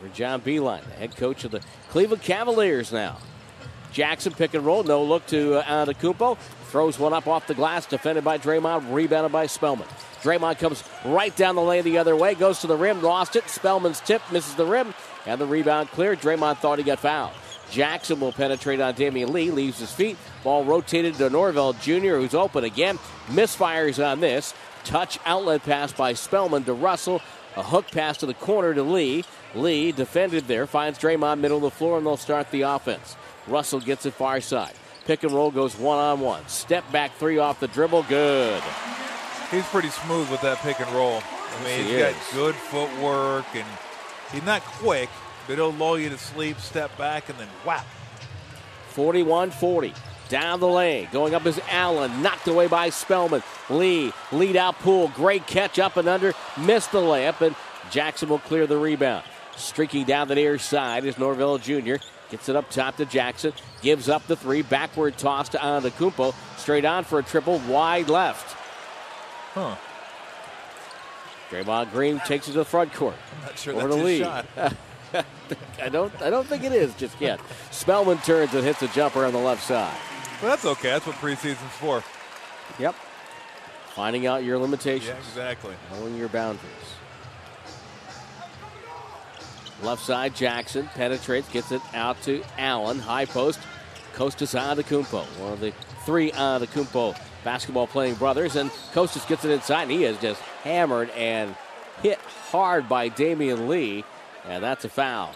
For John Beilein, the head coach of the Cleveland Cavaliers now. Jackson pick and roll, no look to Antetokounmpo. Throws one up off the glass, defended by Draymond, rebounded by Spellman. Draymond comes right down the lane the other way, goes to the rim, lost it. Spellman's tip, misses the rim, and the rebound cleared. Draymond thought he got fouled. Jackson will penetrate on Damian Lee, leaves his feet. Ball rotated to Norvell Jr., who's open again. Misfires on this. Touch outlet pass by Spellman to Russell. A hook pass to the corner to Lee. Lee defended there, finds Draymond middle of the floor, and they'll start the offense. Russell gets it far side. Pick and roll goes one-on-one. Step back three off the dribble. Good. He's pretty smooth with that pick and roll. I mean, he's got good footwork, and he's not quick, but it'll lull you to sleep, step back, and then whap. 41-40. Down the lane. Going up is Allen. Knocked away by Spellman. Lee. Lead out Poole. Great catch up and under. Missed the layup, and Jackson will clear the rebound. Streaking down the near side is Norvell Jr. Gets it up top to Jackson. Gives up the three. Backward toss to Antetokounmpo. Straight on for a triple. Wide left. Huh. Draymond Green takes it to the front court. I'm not sure over that's his shot. I don't think it is just yet. Spellman turns and hits a jumper on the left side. Well, that's okay. That's what preseason's for. Yep. Finding out your limitations. Yeah, exactly. Knowing your boundaries. Left side, Jackson penetrates, gets it out to Allen. High post, Kostas Antetokounmpo, one of the three Antetokounmpo basketball-playing brothers. And Kostas gets it inside, and he is just hammered and hit hard by Damian Lee. And that's a foul.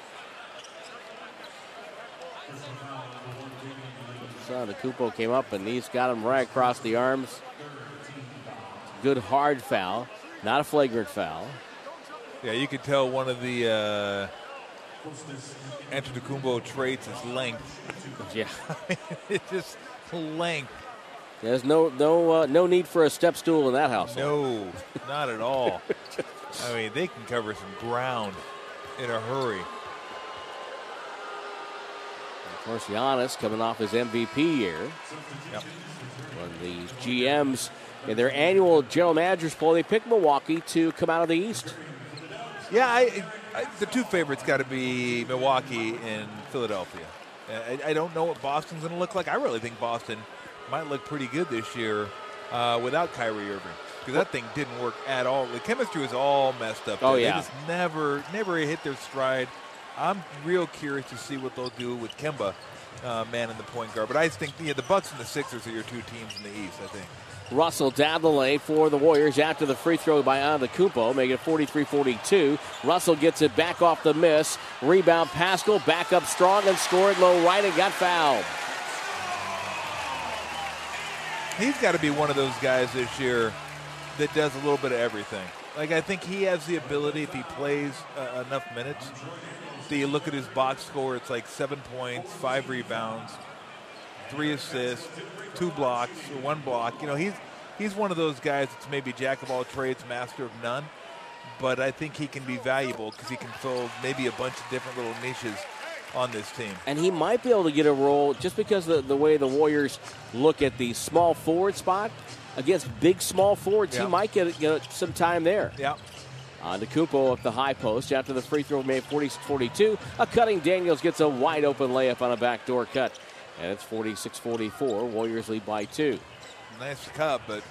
So the Cupo came up, and he's got him right across the arms. Good hard foul, not a flagrant foul. Yeah, you could tell one of the Antetokounmpo trades is length. Yeah. It's just length. There's no need for a step stool in that house. No, not at all. I mean, they can cover some ground in a hurry. Of course, Giannis coming off his MVP year. Yep. When the GMs in their annual general managers poll, they picked Milwaukee to come out of the East. Yeah, the two favorites got to be Milwaukee and Philadelphia. I don't know what Boston's going to look like. I really think Boston might look pretty good this year without Kyrie Irving, because that thing didn't work at all. The chemistry was all messed up. Oh, yeah. They just never hit their stride. I'm real curious to see what they'll do with Kemba, man in the point guard. But I think the Bucks and the Sixers are your two teams in the East, I think. Russell down the lane for the Warriors after the free throw by Antetokounmpo, making it 43-42. Russell gets it back off the miss. Rebound, Paschal, back up strong and scored low right and got fouled. He's got to be one of those guys this year that does a little bit of everything. Like, I think he has the ability, if he plays enough minutes, that you look at his box score, it's like 7 points, 5 rebounds, 3 assists, 2 blocks, 1 block. You know, he's one of those guys that's maybe jack of all trades, master of none, but I think he can be valuable because he can fill maybe a bunch of different little niches on this team. And he might be able to get a role just because of the way the Warriors look at the small forward spot against big small forwards. Yeah. He might get some time there. Yeah. Antetokounmpo up the high post after the free throw made 40-42. A cutting Daniels gets a wide open layup on a backdoor cut. And it's 46-44. Warriors lead by 2. Nice cut, but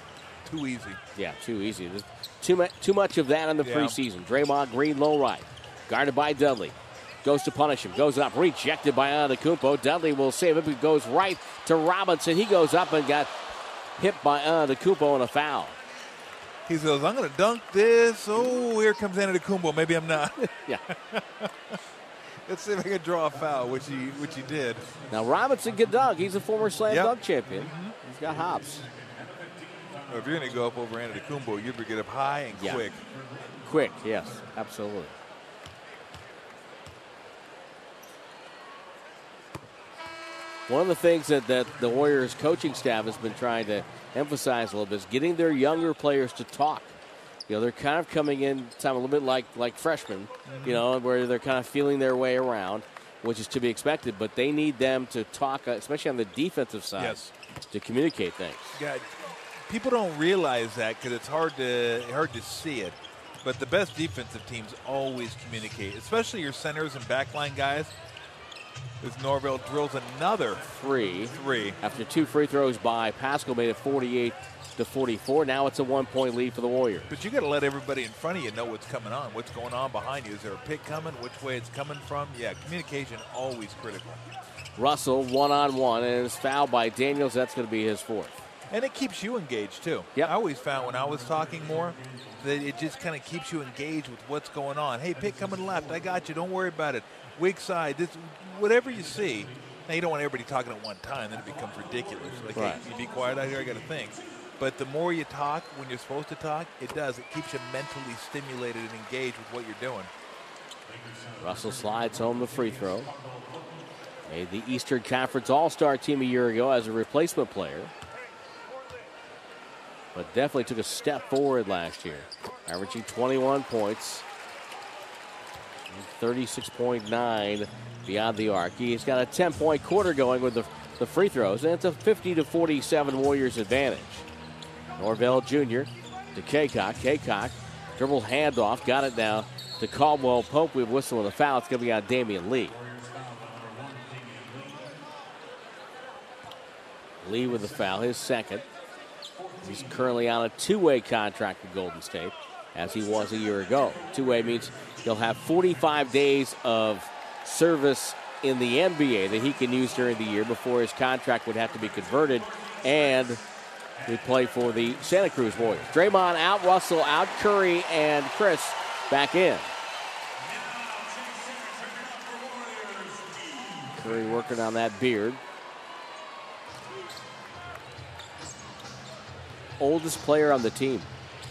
too easy. Yeah, too easy. There's too much of that in the preseason. Draymond Green low right. Guarded by Dudley. Goes to punish him. Goes up. Rejected by Antetokounmpo. Dudley will save it, but goes right to Robinson. He goes up and got hit by Antetokounmpo and a foul. He says, I'm going to dunk this. Oh, here comes Antetokounmpo. Maybe I'm not. Yeah. Let's see if I can draw a foul, which he did. Now, Robinson can dunk. He's a former slam dunk champion. He's got hops. Well, if you're going to go up over Antetokounmpo, you better get up high and quick. Quick, yes, absolutely. One of the things that the Warriors coaching staff has been trying to emphasize a little bit is getting their younger players to talk. You know, they're kind of coming in time a little bit like freshmen, you know, where they're kind of feeling their way around, which is to be expected. But they need them to talk, especially on the defensive side, to communicate things. Yeah, people don't realize that because it's hard to see it. But the best defensive teams always communicate, especially your centers and backline guys. As Norvell drills another three. After 2 free throws by Paschal, made it 48-44. Now it's a 1-point lead for the Warriors. But you got to let everybody in front of you know what's coming on, what's going on behind you. Is there a pick coming? Which way it's coming from? Yeah, communication always critical. Russell one-on-one and is fouled by Daniels. That's going to be his 4th. And it keeps you engaged, too. Yep. I always found when I was talking more that it just kind of keeps you engaged with what's going on. Hey, pick coming left. I got you. Don't worry about it. Weak side. This, whatever you see. Now, you don't want everybody talking at one time. Then it becomes ridiculous. Like, hey, you be quiet out here. I got to think. But the more you talk when you're supposed to talk, it does. It keeps you mentally stimulated and engaged with what you're doing. Russell slides home the free throw. Made the Eastern Conference All-Star team a year ago as a replacement player. But definitely took a step forward last year, averaging 21 points, 36.9 beyond the arc. He's got a 10-point quarter going with the free throws, and it's a 50-47 Warriors advantage. Norvell Jr. to Cacok. Cacok, dribble handoff, got it now to Caldwell-Pope. We've whistled a foul. It's going to be on Damian Lee. Lee with the foul, his 2nd. He's currently on a 2-way contract with Golden State, as he was a year ago. 2-way means he'll have 45 days of service in the NBA that he can use during the year before his contract would have to be converted, and we play for the Santa Cruz Warriors. Draymond out, Russell out, Curry and Chriss back in. Curry working on that beard. Oldest player on the team.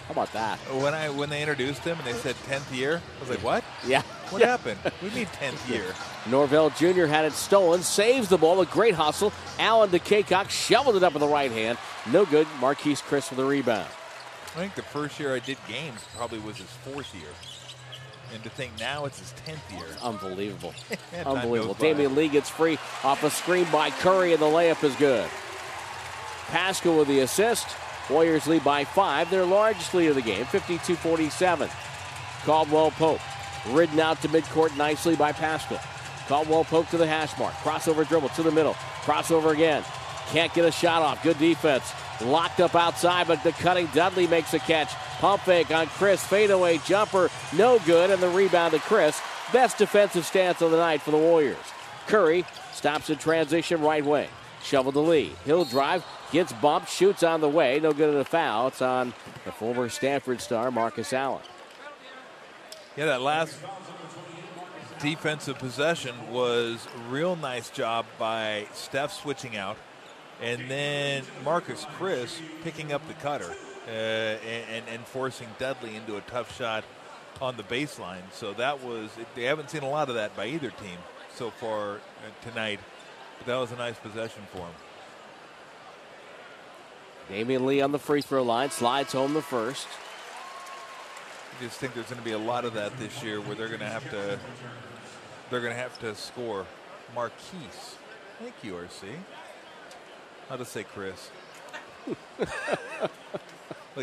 How about that? When they introduced him and they said 10th year, I was like, what? Yeah. What happened? We need 10th year. Norvell Jr. had it stolen, saves the ball, a great hustle. Allen to Cacok, shoveled it up with the right hand. No good. Marquese Chriss with the rebound. I think the first year I did games probably was his 4th year. And to think now it's his 10th year. Unbelievable. Unbelievable. Damian Lee gets free off a screen by Curry, and the layup is good. Paschal with the assist. Warriors lead by 5. Their largest lead of the game, 52-47. Caldwell-Pope ridden out to midcourt nicely by Paschal. Caldwell-Pope to the hash mark. Crossover dribble to the middle. Crossover again. Can't get a shot off. Good defense. Locked up outside, but the cutting Dudley makes a catch. Pump fake on Chriss. Fadeaway jumper. No good, and the rebound to Chriss. Best defensive stance of the night for the Warriors. Curry stops in transition right wing. Shovel to Lee. He'll drive. Gets bumped. Shoots on the way. No good at a foul. It's on the former Stanford star, Marcus Allen. Yeah, that last defensive possession was a real nice job by Steph switching out. And then Marquese Chriss picking up the cutter and forcing Dudley into a tough shot on the baseline. So that was, they haven't seen a lot of that by either team so far tonight. But that was a nice possession for him. Damian Lee on the free throw line, slides home the first. I just think there's going to be a lot of that this year where they're going to have to score. Marquese. Thank you, RC. How to say Chriss. Look,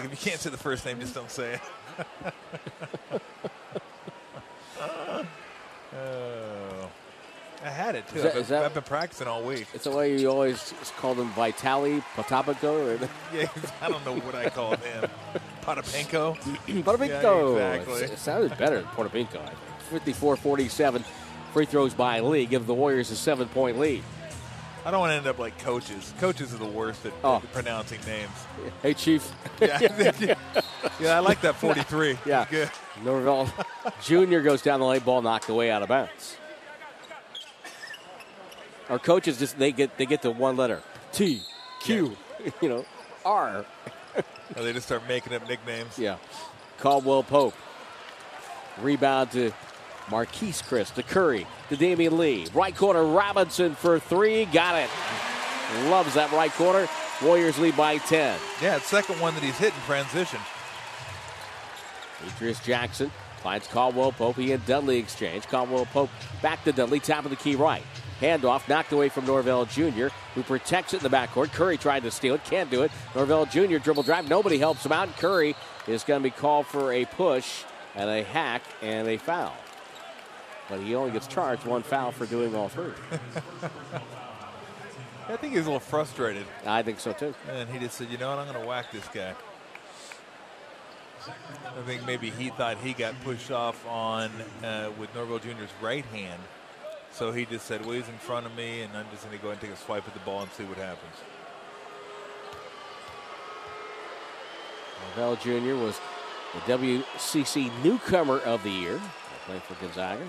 if you can't say the first name, just don't say it. I had it, too. I've been practicing all week. It's the way you always call them, Vitali Potapenko? Or yeah, I don't know what I called him. Potapenko? Potapenko. Yeah, exactly. It sounded better than Potapenko, I think. 54-47. Free throws by Lee give the Warriors a 7-point lead. I don't want to end up like coaches. Coaches are the worst at pronouncing names. Hey, Chief. Yeah, I like that 43. Yeah. Good. Norvell Jr. goes down the lane, ball knocked away out of bounds. Our coaches just they get the one letter T, Q, you know, R. Or they just start making up nicknames. Yeah. Caldwell-Pope. Rebound to Marquese Chriss, to Curry, to Damian Lee. Right corner, Robinson for 3. Got it. Loves that right corner. Warriors lead by 10. Yeah, it's the second one that he's hit in transition. Demetrius Jackson finds Caldwell-Pope. He and Dudley exchange. Caldwell-Pope back to Dudley. Top of the key right. Handoff knocked away from Norvell Jr., who protects it in the backcourt. Curry tried to steal it. Can't do it. Norvell Jr. dribble drive. Nobody helps him out. Curry is going to be called for a push and a hack and a foul. But he only gets charged 1 foul for doing all 3. I think he's a little frustrated. I think so, too. And he just said, you know what, I'm going to whack this guy. I think maybe he thought he got pushed off on with Norvell Jr.'s right hand. So he just said, well, he's in front of me, and I'm just going to go ahead and take a swipe at the ball and see what happens. Norvell Jr. was the WCC Newcomer of the Year. Playing for Gonzaga.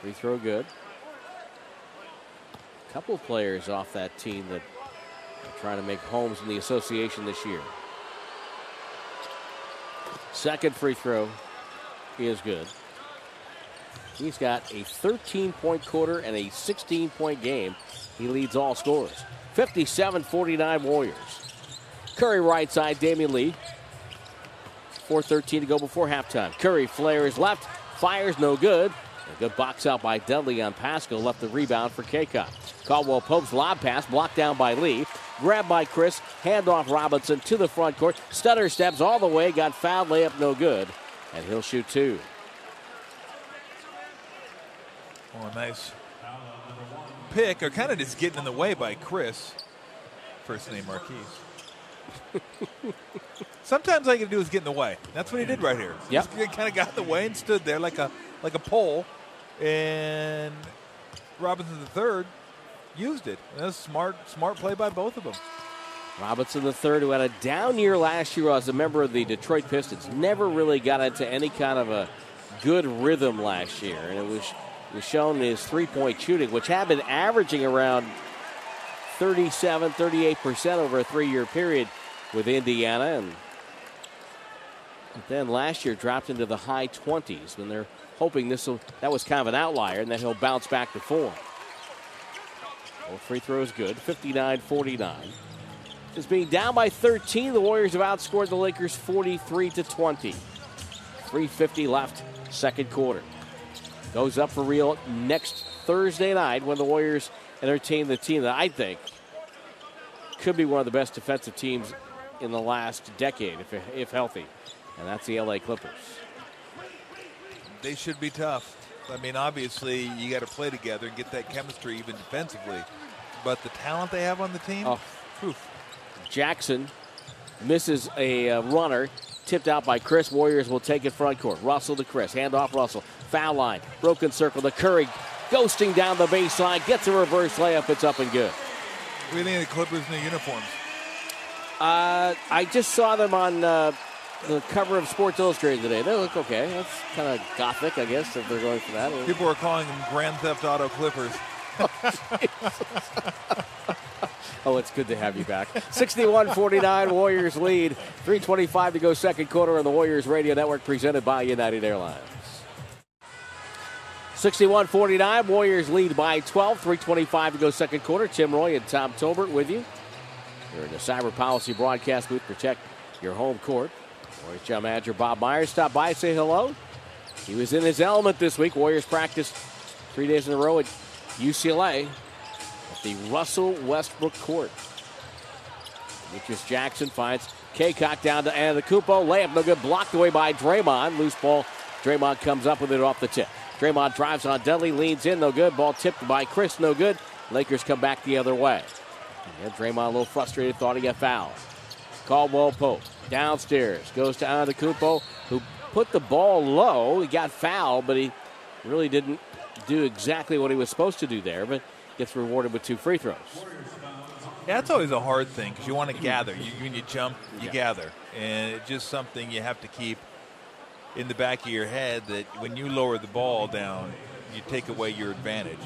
Free throw good. A couple of players off that team that are trying to make homes in the association this year. Second free throw is good. He's got a 13-point quarter and a 16-point game. He leads all scorers. 57-49 Warriors. Curry right side, Damian Lee. 4:13 to go before halftime. Curry flares left, fires no good. A good box out by Dudley on Paschal, left the rebound for Cacok. Caldwell-Pope's lob pass, blocked down by Lee. Grabbed by Chriss, handoff Robinson to the front court. Stutter steps all the way, got fouled, layup no good. And he'll shoot 2. Oh, nice pick. Or kind of just getting in the way by Chriss. First name Marquese. Sometimes all you can do is get in the way. That's what he did right here. Yep. He kind of got in the way and stood there like a pole. And Robinson III used it. And that was smart play by both of them. Robinson III, who had a down year last year as a member of the Detroit Pistons, never really got into any kind of a good rhythm last year. And it was shown in his three-point shooting, which had been averaging around 37, 38% over a 3-year period with Indiana. And But then last year dropped into the high 20s when they're hoping this will, that was kind of an outlier and that he'll bounce back to form. Well, free throws good, 59-49. As being down by 13, the Warriors have outscored the Lakers 43-20. 3:50 left, second quarter. Goes up for real next Thursday night when the Warriors entertain the team that I think could be one of the best defensive teams in the last decade, if healthy. And that's the LA Clippers. They should be tough. I mean, obviously, you got to play together and get that chemistry even defensively. But the talent they have on the team, Jackson misses a runner, tipped out by Chriss. Warriors will take it front court. Russell to Chriss. Hand off Russell. Foul line. Broken circle to Curry. Ghosting down the baseline. Gets a reverse layup. It's up and good. What do you think of the Clippers in the uniforms? I just saw them on the cover of Sports Illustrated today. They look okay. That's kind of gothic, I guess, if they're going for that. People are calling them Grand Theft Auto Clippers. Oh, it's good to have you back. 61-49, Warriors lead. 3:25 to go, second quarter on the Warriors Radio Network, presented by United Airlines. 61-49, Warriors lead by 12. 3:25 to go, second quarter. Tim Roye and Tom Tolbert with you. You're in the Cyber Policy broadcast booth. Protect your home court. Warriors General Manager Bob Myers stopped by, say hello. He was in his element this week. Warriors practiced 3 days in a row at UCLA at the Russell Westbrook court. Demetrius Jackson finds Cacok down to Antetokounmpo. Layup no good. Blocked away by Draymond. Loose ball. Draymond comes up with it off the tip. Draymond drives on Dudley. Leans in. No good. Ball tipped by Chriss. No good. Lakers come back the other way. And Draymond a little frustrated, thought he got fouled. Caldwell-Pope downstairs, goes to Antetokounmpo, who put the ball low. He got fouled, but he really didn't do exactly what he was supposed to do there, but gets rewarded with two free throws. Yeah, that's always a hard thing because you want to gather. When you jump, you gather. And it's just something you have to keep in the back of your head that when you lower the ball down, you take away your advantage.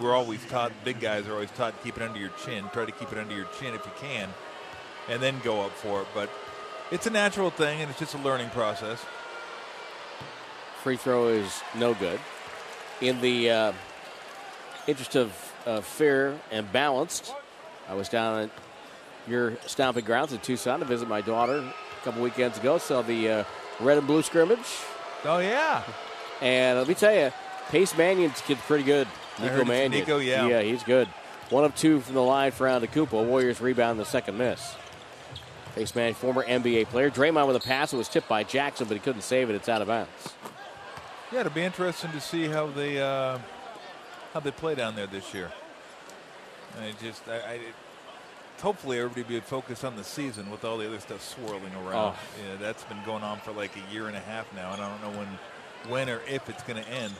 We're always taught, big guys are always taught to keep it under your chin. Try to keep it under your chin if you can, and then go up for it. But it's a natural thing, and it's just a learning process. Free throw is no good. In the interest of fair and balanced, I was down at your stomping grounds in Tucson to visit my daughter a couple weekends ago. Saw the red and blue scrimmage. Oh, yeah. And let me tell you, Pace Mannion's kid's pretty good. Nico Mannion. Nico, yeah, he's good. 1 of 2 from the line for Antetokounmpo. Warriors rebound the second miss. Pace Mannion, former NBA player. Draymond with a pass. It was tipped by Jackson, but he couldn't save it. It's out of bounds. Yeah, it'll be interesting to see how they play down there this year. Hopefully everybody will be focused on the season with all the other stuff swirling around. Yeah, that's been going on for like a year and a half now, and I don't know when or if it's going to end.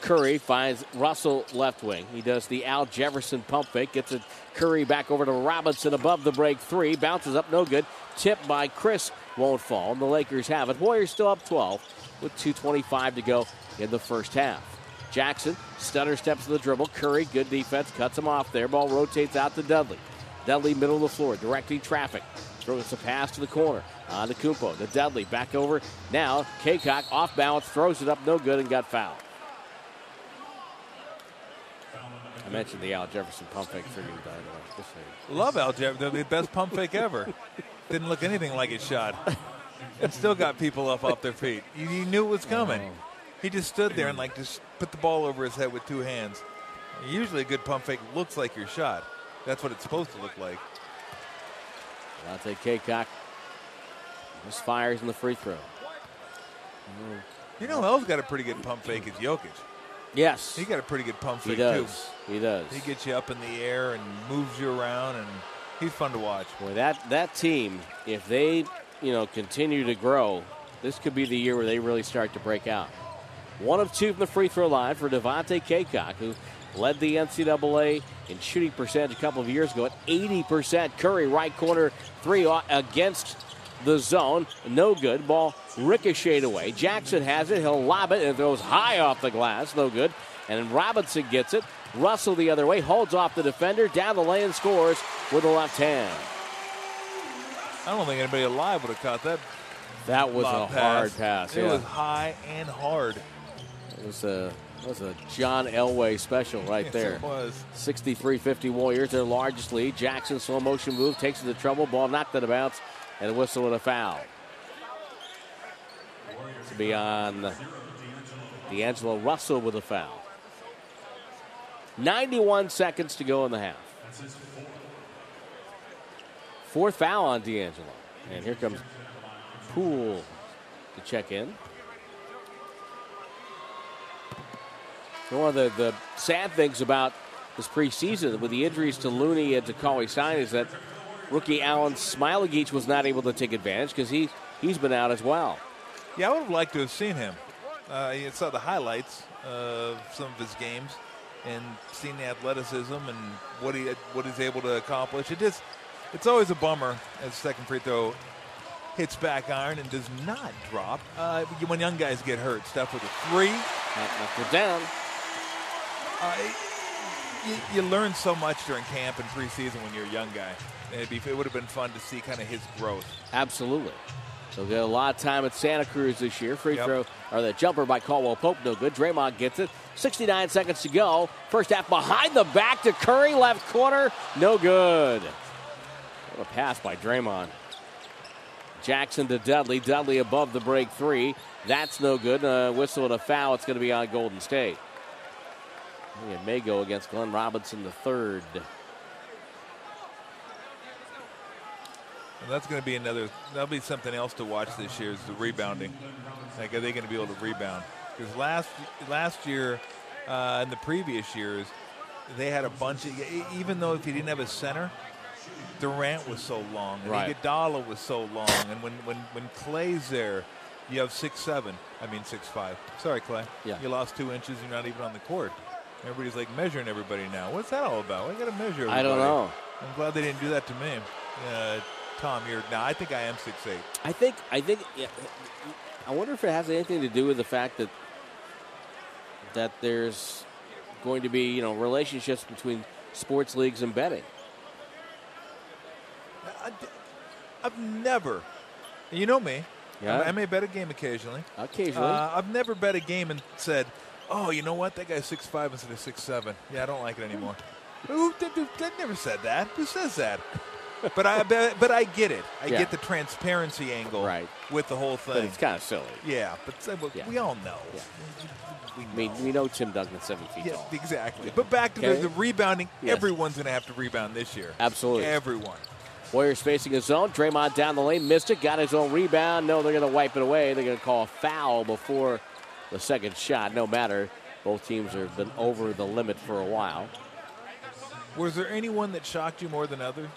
Curry finds Russell left wing. He does the Al Jefferson pump fake. Gets it. Curry back over to Robinson above the break three. Bounces up, no good. Tipped by Chriss. Won't fall. And the Lakers have it. Warriors still up 12 with 2:25 to go in the first half. Jackson stutter steps to the dribble. Curry, good defense, cuts him off there. Ball rotates out to Dudley. Dudley middle of the floor, directing traffic. Throws a pass to the corner. On to Kumpo. To Dudley. Back over. Now Cacok off balance. Throws it up, no good, and got fouled. I mentioned the Al Jefferson pump fake. Love Al Jefferson. The best pump fake ever. Didn't look anything like his shot. And still got people up off their feet. You knew it was coming. He just stood there and just put the ball over his head with two hands. Usually a good pump fake looks like your shot. That's what it's supposed to look like. Devontae Cacok misfires in the free throw. You know who else got a pretty good pump fake is Jokic. Yes. He got a pretty good pump fake, too. He does. He gets you up in the air and moves you around, and he's fun to watch. Boy, that team, if they, continue to grow, this could be the year where they really start to break out. 1 of 2 from the free throw line for Devontae Cacok, who led the NCAA in shooting percentage a couple of years ago at 80%. Curry, right corner, three against the zone. No good. Ball ricocheted away. Jackson has it. He'll lob it and throws high off the glass. No good. And Robinson gets it. Russell the other way. Holds off the defender. Down the lane and scores with the left hand. I don't think anybody alive would have caught that That was a hard pass. It was high and hard. It was a John Elway special right there. It was. 63-50 Warriors, their largest lead. Jackson, slow motion move, takes it to trouble. Ball knocked out of bounds, and a whistle and a foul. To be on D'Angelo Russell with a foul. 91 seconds to go in the half. Fourth foul on D'Angelo. And here comes Poole to check in. One of the sad things about this preseason with the injuries to Looney and to Cauley-Stein is that rookie Allen Smiley-Geach was not able to take advantage because he's been out as well. Yeah, I would have liked to have seen him. I saw the highlights of some of his games and seen the athleticism and what he's able to accomplish. It's always a bummer as second free throw hits back iron and does not drop. When young guys get hurt, Steph with a three. Knocked down. You learn so much during camp and preseason when you're a young guy. It would have been fun to see kind of his growth. Absolutely. So get a lot of time at Santa Cruz this year. Free throw, or the jumper by Caldwell-Pope, no good. Draymond gets it. 69 seconds to go. First half behind the back to Curry, left corner, no good. What a pass by Draymond. Jackson to Dudley. Dudley above the break three. That's no good. Whistle and a foul. It's going to be on Golden State. It may go against Glenn Robinson the third. And that's going to be that'll be something else to watch this year is the rebounding. Like, are they going to be able to rebound? Because last year and the previous years, they had a bunch of, even though if he didn't have a center, Durant was so long. And Iguodala was so long. And when Clay's there, you have 6'7". I mean 6'5". Sorry, Clay. Yeah. You lost 2 inches. You're not even on the court. Everybody's like measuring everybody now. What's that all about? We got to measure everybody. I don't know. I'm glad they didn't do that to me. Tom, you're now. I think I am 6'8". I think. Yeah, I wonder if it has anything to do with the fact that there's going to be relationships between sports leagues and betting. I've never, you know me. Yeah. I may bet a game occasionally. Occasionally. I've never bet a game and said, oh, you know what? That guy's 6'5" instead of 6'7". Yeah, I don't like it anymore. I never said that. Who says that? But I get it. I get the transparency angle with the whole thing. But it's kind of silly. Yeah, but we all know. Yeah. We know Tim Duncan's 7 feet tall. Exactly. But back to the rebounding. Yes. Everyone's going to have to rebound this year. Absolutely. Everyone. Warriors facing a zone. Draymond down the lane. Missed it. Got his own rebound. No, they're going to wipe it away. They're going to call a foul before the second shot. No matter. Both teams have been over the limit for a while. Was there anyone that shocked you more than another?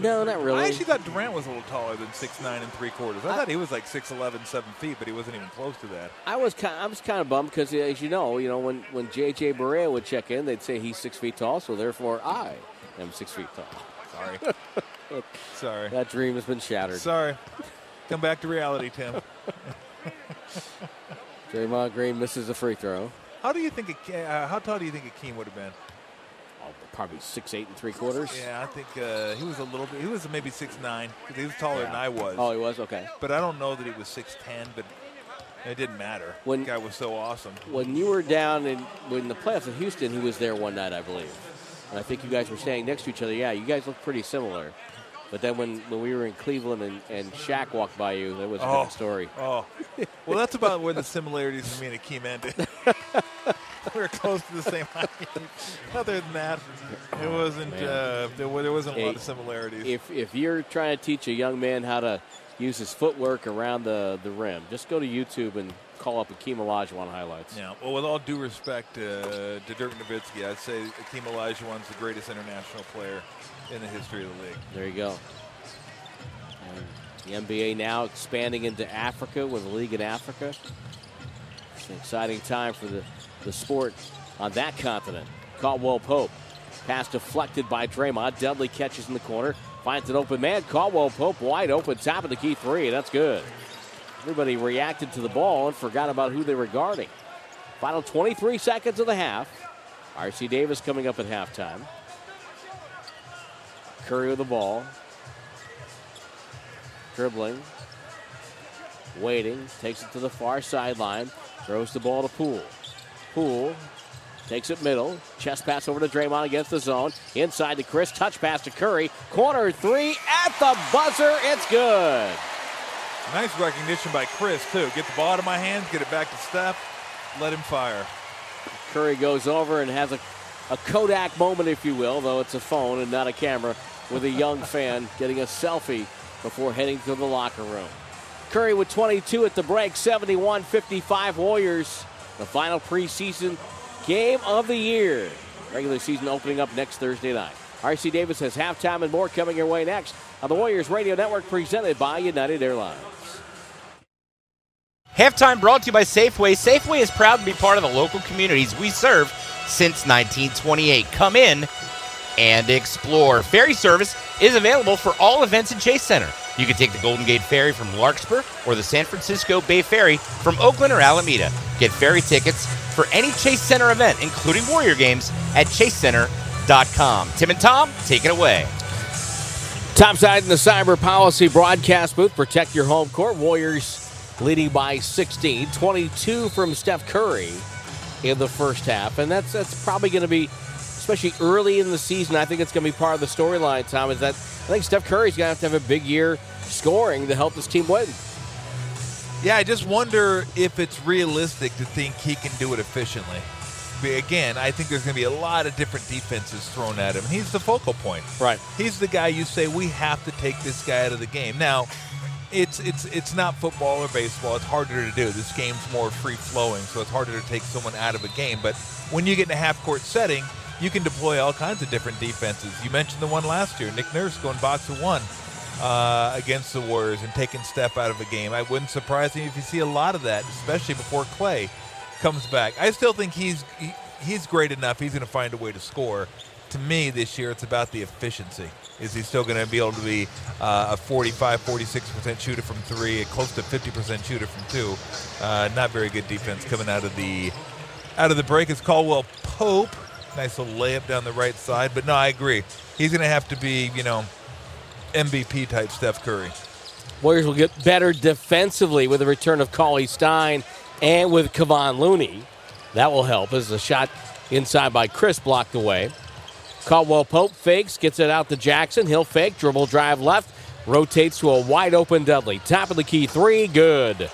No, not really. I actually thought Durant was a little taller than 6'9 and 3/4. I thought he was like 6'11", 7 feet, but he wasn't even close to that. I was kind of bummed because, as you know, when J.J. Barea would check in, they'd say he's 6 feet tall, so therefore I am 6 feet tall. Sorry. Sorry. That dream has been shattered. Sorry. Come back to reality, Tim. Draymond Green misses a free throw. How tall do you think Akeem would have been? Probably 6'8" and 3/4. Yeah, I think he was a little bit. He was maybe 6'9" because he was taller than I was. Oh, he was? Okay. But I don't know that he was 6'10", but it didn't matter. That guy was so awesome. When you were down in the playoffs in Houston, he was there one night, I believe. And I think you guys were standing next to each other. Yeah, you guys looked pretty similar. But then when we were in Cleveland and Shaq walked by you, that was a good story. Oh, well, that's about where the similarities in me and Akeem ended. We were close to the same height. Other than that, it wasn't. There wasn't a lot of similarities. If you're trying to teach a young man how to use his footwork around the rim, just go to YouTube and call up Akeem Olajuwon highlights. Yeah. Well, with all due respect to Dirk Nowitzki, I'd say Akeem Olajuwon's the greatest international player in the history of the league. There you go. And the NBA now expanding into Africa with a league in Africa. It's an exciting time for the sport on that continent. Caldwell-Pope. Pass deflected by Draymond. Dudley catches in the corner. Finds an open man. Caldwell-Pope wide open. Top of the key three. That's good. Everybody reacted to the ball and forgot about who they were guarding. Final 23 seconds of the half. R.C. Davis coming up at halftime. Curry with the ball. dribbling, waiting, takes it to the far sideline, throws the ball to Poole. Poole takes it middle, chest pass over to Draymond against the zone, inside to Chris, touch pass to Curry, corner three at the buzzer, it's good. Nice recognition by Chris, too. Get the ball out of my hands, get it back to Steph, let him fire. Curry goes over and has a Kodak moment, if you will, though it's a phone and not a camera, with a young fan getting a selfie before heading to the locker room. Curry with 22 at the break, 71-55 Warriors. The final preseason game of the year. Regular season opening up next Thursday night. R.C. Davis has halftime and more coming your way next on the Warriors Radio Network, presented by United Airlines. Halftime brought to you by Safeway. Safeway is proud to be part of the local communities we serve since 1928. Come in and explore. Ferry service is available for all events at Chase Center. You can take the Golden Gate Ferry from Larkspur or the San Francisco Bay Ferry from Oakland or Alameda. Get ferry tickets for any Chase Center event, including Warrior games, at ChaseCenter.com. Tim and Tom, take it away. Topside in the Cyber Policy broadcast booth. Protect your home court. Warriors leading by 16. 22 from Steph Curry in the first half. And that's probably going to be, especially early in the season, I think it's going to be part of the storyline, Tom, is that I think Steph Curry's going to have a big year scoring to help this team win. Yeah, I just wonder if it's realistic to think he can do it efficiently. Again, I think there's going to be a lot of different defenses thrown at him. He's the focal point. Right. He's the guy you say, we have to take this guy out of the game. Now, it's not football or baseball. It's harder to do. This game's more free-flowing, so it's harder to take someone out of a game. But when you get in a half-court setting, you can deploy all kinds of different defenses. You mentioned the one last year, Nick Nurse going box to one against the Warriors and taking Steph out of the game. I wouldn't surprise me if you see a lot of that, especially before Clay comes back. I still think he's great enough. He's going to find a way to score. To me, this year, it's about the efficiency. Is he still going to be able to be a 45, 46% shooter from three, a close to 50% shooter from two? Not very good defense coming out of the break. It's Caldwell-Pope. Nice little layup down the right side. But, no, I agree. He's going to have to be, you know, MVP-type Steph Curry. Warriors will get better defensively with the return of Cauley Stein and with Kevon Looney. That will help as the shot inside by Chris blocked away. Caldwell-Pope fakes, gets it out to Jackson. He'll fake, dribble drive left, rotates to a wide-open Dudley. Top of the key three, good.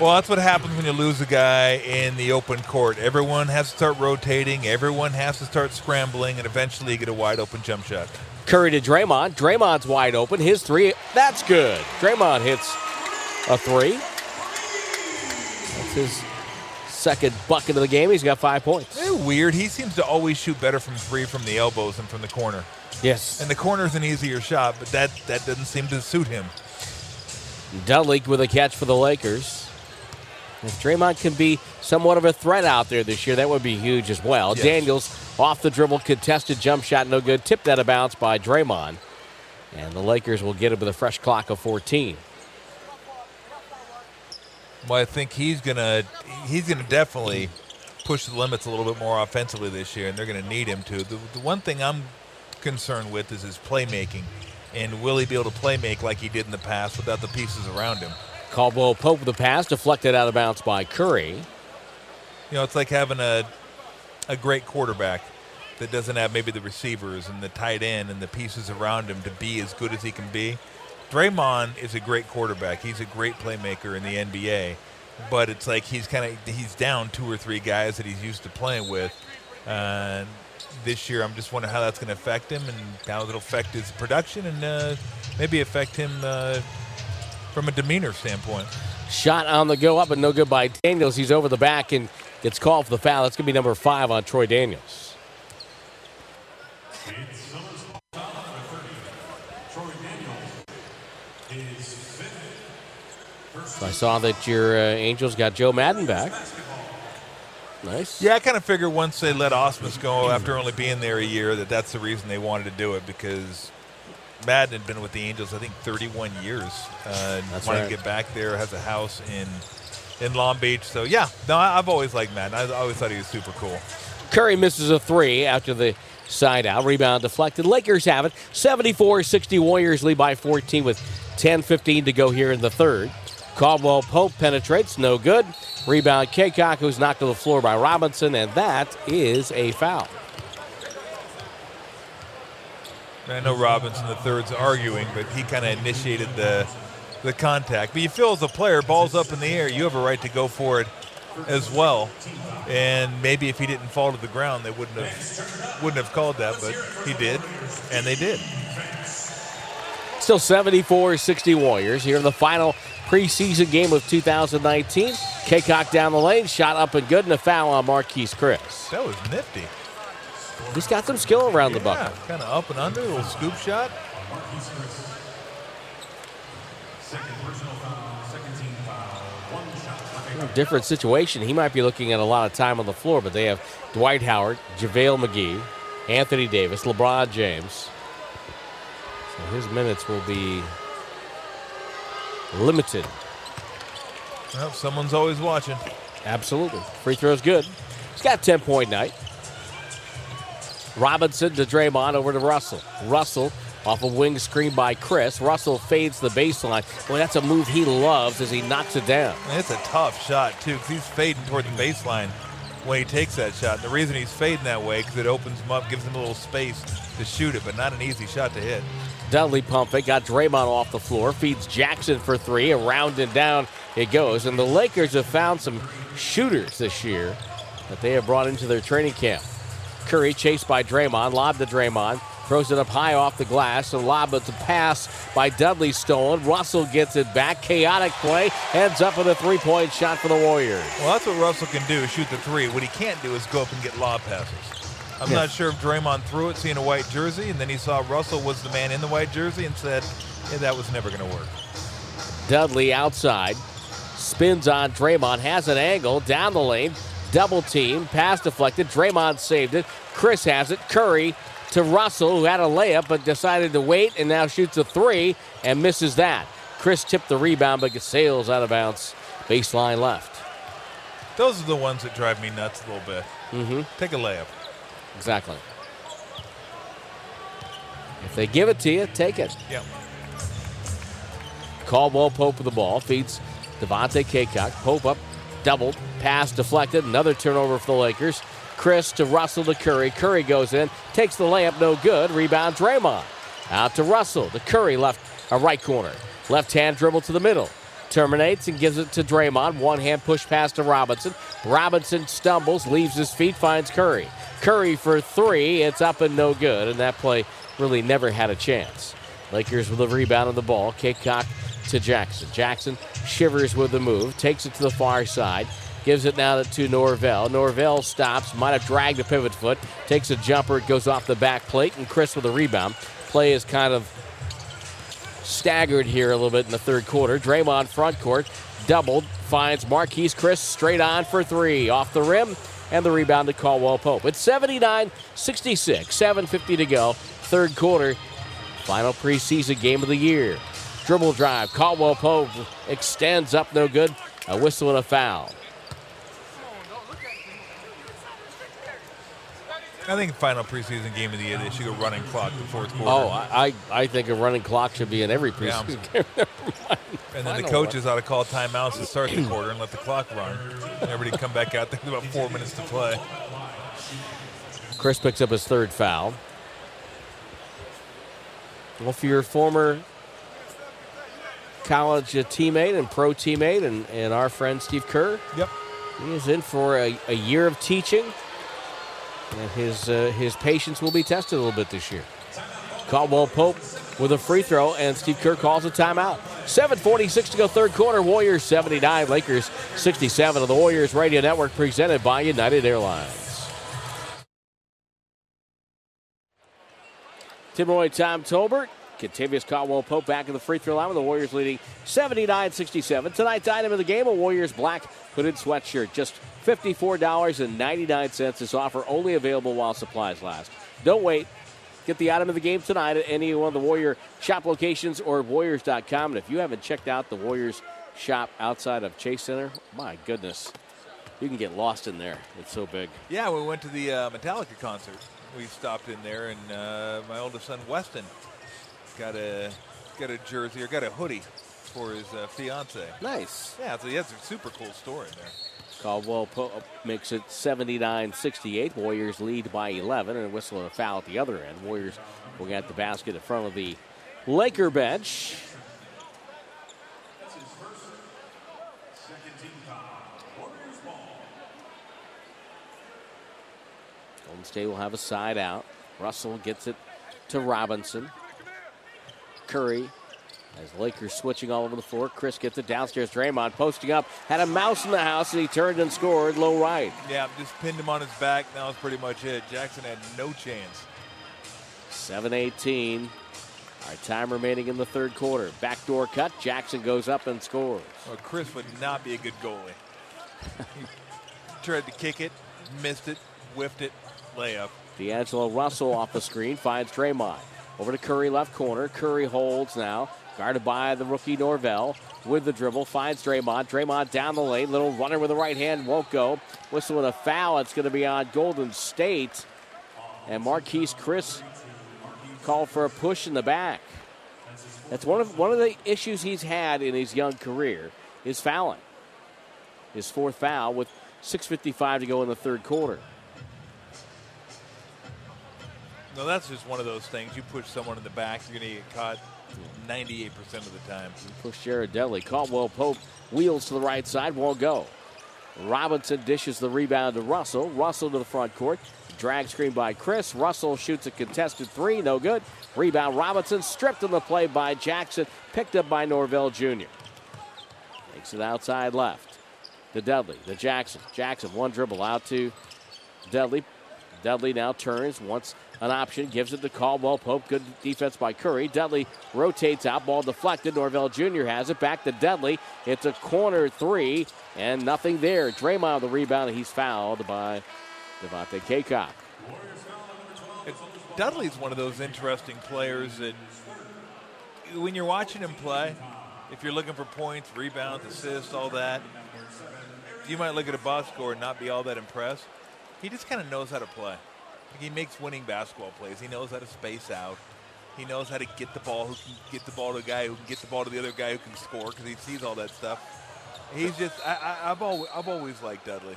Well, that's what happens when you lose a guy in the open court. Everyone has to start rotating. Everyone has to start scrambling, and eventually you get a wide-open jump shot. Curry to Draymond. Draymond's wide open. His three, that's good. Draymond hits a three. That's his second bucket of the game. He's got 5 points. They're weird. He seems to always shoot better from three from the elbows than from the corner. Yes. And the corner's an easier shot, but that doesn't seem to suit him. Dudley with a catch for the Lakers. If Draymond can be somewhat of a threat out there this year, that would be huge as well. Yes. Daniels off the dribble, contested jump shot, no good. Tipped out of bounds by Draymond. And the Lakers will get it with a fresh clock of 14. Well, I think he's gonna definitely push the limits a little bit more offensively this year, and they're going to need him to. The one thing I'm concerned with is his playmaking, and will he be able to playmake like he did in the past without the pieces around him? Caldwell-Pope with the pass, deflected out of bounds by Curry. You know, it's like having a great quarterback that doesn't have maybe the receivers and the tight end and the pieces around him to be as good as he can be. Draymond is a great quarterback. He's a great playmaker in the NBA, but it's like he's down two or three guys that he's used to playing with. This year, I'm just wondering how that's going to affect him and how it'll affect his production and maybe affect him from a demeanor standpoint. Shot on the go up and no good by Daniels. He's over the back and gets called for the foul. That's going to be number 5 on Troy Daniels. So I saw that your Angels got Joe Madden back. Nice. Yeah, I kind of figured once they let Osmus go after only being there a year that that's the reason they wanted to do it, because Madden had been with the Angels, I think, 31 years. Wanted to get back there, has a house in Long Beach. So, yeah, no, I've always liked Madden. I always thought he was super cool. Curry misses a three after the side out. Rebound deflected. Lakers have it. 74-60 Warriors lead by 14 with 10:15 to go here in the third. Caldwell-Pope penetrates, no good. Rebound, Cacok, who's knocked to the floor by Robinson, and that is a foul. I know Robinson the third's arguing, but he kind of initiated the contact. But you feel as a player, ball's up in the air, you have a right to go for it as well. And maybe if he didn't fall to the ground, they wouldn't have called that, but he did, and they did. Still 74-60 Warriors here in the final preseason game of 2019. Cacok down the lane, shot up and good, and a foul on Marquese Chriss. That was nifty. He's got some skill around the bucket. Kind of up and under, a little scoop shot. Different situation. He might be looking at a lot of time on the floor, but they have Dwight Howard, JaVale McGee, Anthony Davis, LeBron James. So his minutes will be limited. Well, someone's always watching. Absolutely. Free throw's good. He's got a 10-point night. Robinson to Draymond, over to Russell. Russell off a wing screen by Chriss. Russell fades the baseline. Boy, that's a move he loves as he knocks it down. And it's a tough shot, too, because he's fading toward the baseline when he takes that shot. The reason he's fading that way because it opens him up, gives him a little space to shoot it, but not an easy shot to hit. Dudley pumping, got Draymond off the floor, feeds Jackson for three, around and down it goes. And the Lakers have found some shooters this year that they have brought into their training camp. Curry chased by Draymond, lob to Draymond, throws it up high off the glass, and lob at the pass by Dudley stolen. Russell gets it back, chaotic play, ends up with a three-point shot for the Warriors. Well, that's what Russell can do, shoot the three. What he can't do is go up and get lob passes. I'm not sure if Draymond threw it, seeing a white jersey, and then he saw Russell was the man in the white jersey and said, yeah, that was never going to work. Dudley outside, spins on Draymond, has an angle, down the lane, double team, pass deflected. Draymond saved it. Chriss has it. Curry to Russell, who had a layup but decided to wait and now shoots a three and misses that. Chriss tipped the rebound but gets sails out of bounds. Baseline left. Those are the ones that drive me nuts a little bit. Take a layup. Exactly. If they give it to you, take it. Yeah. Caldwell-Pope with the ball. Feeds Devontae Cacok. Pope up. Doubled, pass deflected, another turnover for the Lakers. Chriss to Russell to Curry. Curry goes in, takes the layup, no good. Rebound Draymond. Out to Russell. The Curry left a right corner. Left hand dribble to the middle. Terminates and gives it to Draymond. One hand push pass to Robinson. Robinson stumbles, leaves his feet, finds Curry. Curry for three. It's up and no good. And that play really never had a chance. Lakers with a rebound on the ball. Cacok to Jackson. Jackson shivers with the move, takes it to the far side, gives it now to Norvell. Norvell stops, might have dragged the pivot foot, takes a jumper, it goes off the back plate, and Chriss with a rebound. Play is kind of staggered here a little bit in the third quarter. Draymond front court, doubled, finds Marquese Chriss straight on for three, off the rim, and the rebound to Caldwell-Pope. It's 79-66, 7:50 to go, third quarter, final preseason game of the year. Dribble drive. Caldwell-Pope extends up, no good. A whistle and a foul. I think final preseason game of the year, they should go running clock in the fourth quarter. Oh, I think a running clock should be in every preseason game. And then the coaches ought to call timeouts to start the quarter and let the clock run. Everybody come back out. There's about 4 minutes to play. Chriss picks up his third foul. Well, for your former college teammate and pro teammate and our friend Steve Kerr. Yep. He is in for a year of teaching, and his patience will be tested a little bit this year. Caldwell-Pope with a free throw, and Steve Kerr calls a timeout. 7:46 to go, third quarter. Warriors 79, Lakers 67 of the Warriors Radio Network, presented by United Airlines. Tim Roye, Tom Tolbert. Kentavious Caldwell-Pope back in the free throw line with the Warriors leading 79-67. Tonight's item of the game, a Warriors black hooded sweatshirt. Just $54.99. This offer only available while supplies last. Don't wait. Get the item of the game tonight at any one of the Warrior shop locations or warriors.com. And if you haven't checked out the Warriors shop outside of Chase Center, my goodness, you can get lost in there. It's so big. Yeah, we went to the Metallica concert. We stopped in there, and my oldest son, Weston, got a got a jersey or got a hoodie for his fiance. Nice. Yeah, so that's a super cool story there. Caldwell-Pope makes it 79-68. Warriors lead by 11, and a whistle and a foul at the other end. Warriors will get the basket in front of the Laker bench. Golden State will have a side out. Russell gets it to Robinson. Curry. As Lakers switching all over the floor, Chris gets it downstairs. Draymond posting up, had a mouse in the house, and he turned and scored low right. Yeah, just pinned him on his back. That was pretty much it. Jackson had no chance. 7-18. Our time remaining in the third quarter. Backdoor cut. Jackson goes up and scores. Well, Chris would not be a good goalie. He tried to kick it, missed it, whiffed it, layup. D'Angelo Russell off the screen finds Draymond. Over to Curry, left corner. Curry holds now. Guarded by the rookie Norvell with the dribble. Finds Draymond. Draymond down the lane. Little runner with the right hand. Won't go. Whistle with a foul. It's going to be on Golden State. And Marquese Chriss called for a push in the back. That's one of the issues he's had in his young career is fouling. His fourth foul with 6:55 to go in the third quarter. No, that's just one of those things. You push someone in the back, you're going to get caught 98% of the time. Push Jared Dudley. Caldwell-Pope wheels to the right side. Won't go. Robinson dishes the rebound to Russell. Russell to the front court. Drag screen by Chris. Russell shoots a contested three. No good. Rebound Robinson. Stripped on the play by Jackson. Picked up by Norvell Jr. Makes it outside left. To Dudley. To Jackson. Jackson one dribble out to Dudley. Dudley now turns. Wants an option, gives it to Caldwell-Pope. Good defense by Curry. Dudley rotates out. Ball deflected. Norvell Jr. has it. Back to Dudley. It's a corner three, and nothing there. Draymond with the rebound, and he's fouled by Devontae Cacok. Dudley's one of those interesting players that when you're watching him play, if you're looking for points, rebounds, assists, all that, you might look at a box score and not be all that impressed. He just kind of knows how to play. He makes winning basketball plays. He knows how to space out. He knows how to get the ball. Who can get the ball to a guy who can get the ball to the other guy who can score because he sees all that stuff. He's just I've always liked Dudley.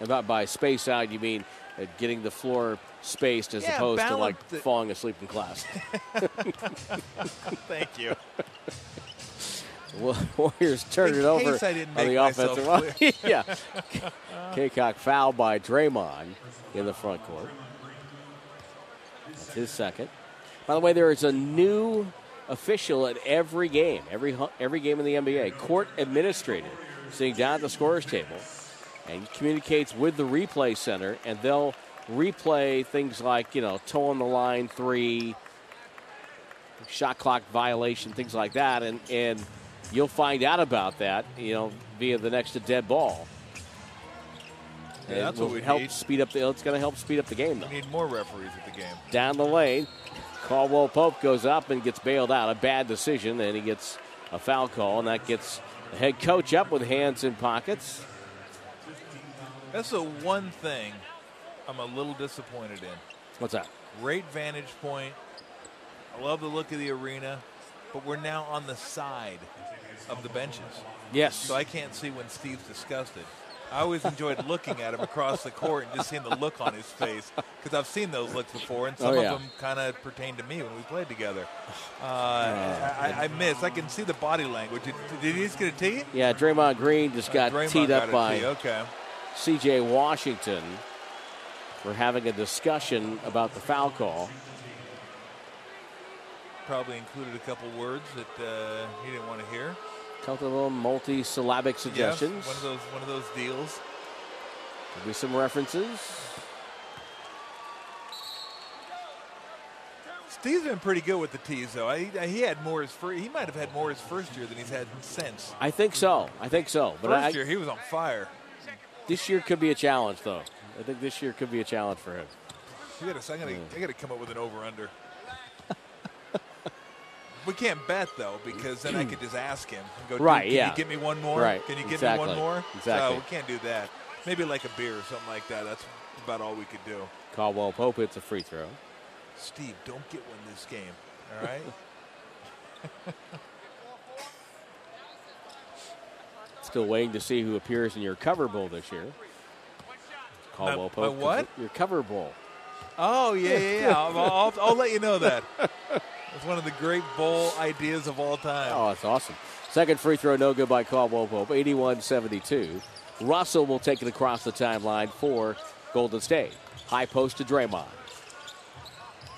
And by space out, you mean getting the floor spaced as opposed to like falling asleep in class. Thank you. Well, Warriors turn it over on the offensive line. Yeah, Cacok fouled by Draymond in the front court. That's his second. By the way, there is a new official at every game, every game in the NBA. Court administrator sitting down at the scorer's table and communicates with the replay center, and they'll replay things like, you know, toe on the line three, shot clock violation, things like that, and you'll find out about that, you know, via the next to dead ball. Yeah, that's what we need. It's going to help speed up the game, though. We need more referees at the game. Down the lane, Caldwell-Pope goes up and gets bailed out. A bad decision, and he gets a foul call, and that gets the head coach up with hands in pockets. That's the one thing I'm a little disappointed in. What's that? Great vantage point. I love the look of the arena, but we're now on the side of the benches. Yes. So I can't see when Steve's disgusted. I always enjoyed looking at him across the court and just seeing the look on his face because I've seen those looks before, and some of them kind of pertain to me when we played together. I can see the body language. Did he just get a tee? Yeah, Draymond Green just got teed up by C.J. Washington. We're having a discussion about the foul call. Probably included a couple words that he didn't want to hear. Couple of little multi-syllabic suggestions. Yes, one of those deals. Could be some references. Steve's been pretty good with the tees, though. He had more his first. He might have had more his first year than he's had since. I think so. But first year he was on fire. This year could be a challenge, though. I think this year could be a challenge for him. I gotta come up with an over/under. We can't bet, though, because then I could just ask him. And go, right, Can you get me one more? Right. Can you get me one more? Exactly. So we can't do that. Maybe like a beer or something like that. That's about all we could do. Caldwell-Pope hits a free throw. Steve, don't get one this game, all right? Still waiting to see who appears in your cover bowl this year. Caldwell-Pope. What? Your cover bowl. Oh, yeah. I'll let you know that. It's one of the great bowl ideas of all time. Oh, it's awesome. Second free throw, no good by Caldwell-Pope, 81-72. Russell will take it across the timeline for Golden State. High post to Draymond.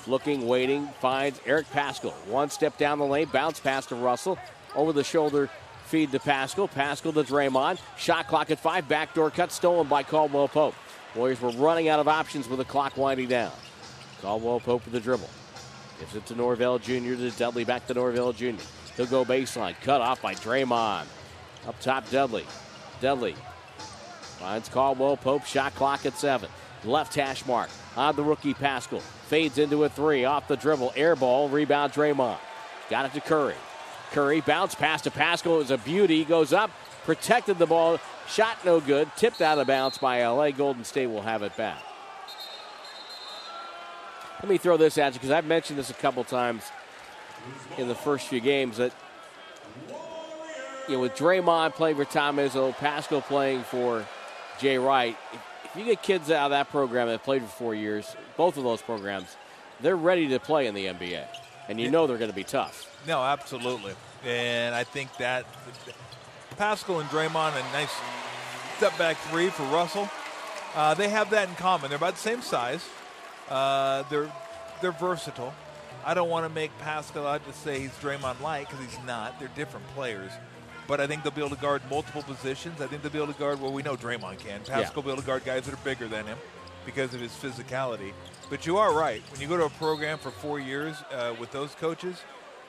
Looking, waiting, finds Eric Paschal. One step down the lane, bounce pass to Russell. Over the shoulder, feed to Paschal. Paschal to Draymond. Shot clock at 5, backdoor cut, stolen by Caldwell-Pope. Warriors were running out of options with the clock winding down. Caldwell-Pope with the dribble. Gives it to Norvell Jr. to Dudley, back to Norvell Jr. He'll go baseline, cut off by Draymond. Up top, Dudley. Dudley finds Caldwell-Pope, shot clock at 7. Left hash mark on the rookie Paschal. Fades into a 3 off the dribble. Air ball, rebound Draymond. Got it to Curry. Curry bounce pass to Paschal. It was a beauty. Goes up, protected the ball. Shot no good. Tipped out of bounds by LA. Golden State will have it back. Let me throw this at you because I've mentioned this a couple times in the first few games that with Draymond playing for Tom Izzo, Paschal playing for Jay Wright, if you get kids out of that program that played for 4 years, both of those programs, they're ready to play in the NBA. And you know they're going to be tough. No, absolutely. And I think that Paschal and Draymond, a nice step-back three for Russell. They have that in common. They're about the same size. They're versatile. I don't want to make Paschal out to say he's Draymond-like because he's not. They're different players. But I think they'll be able to guard multiple positions. I think they'll be able to guard, well, we know Draymond can. Paschal will be able to guard guys that are bigger than him because of his physicality. But you are right. When you go to a program for 4 years with those coaches,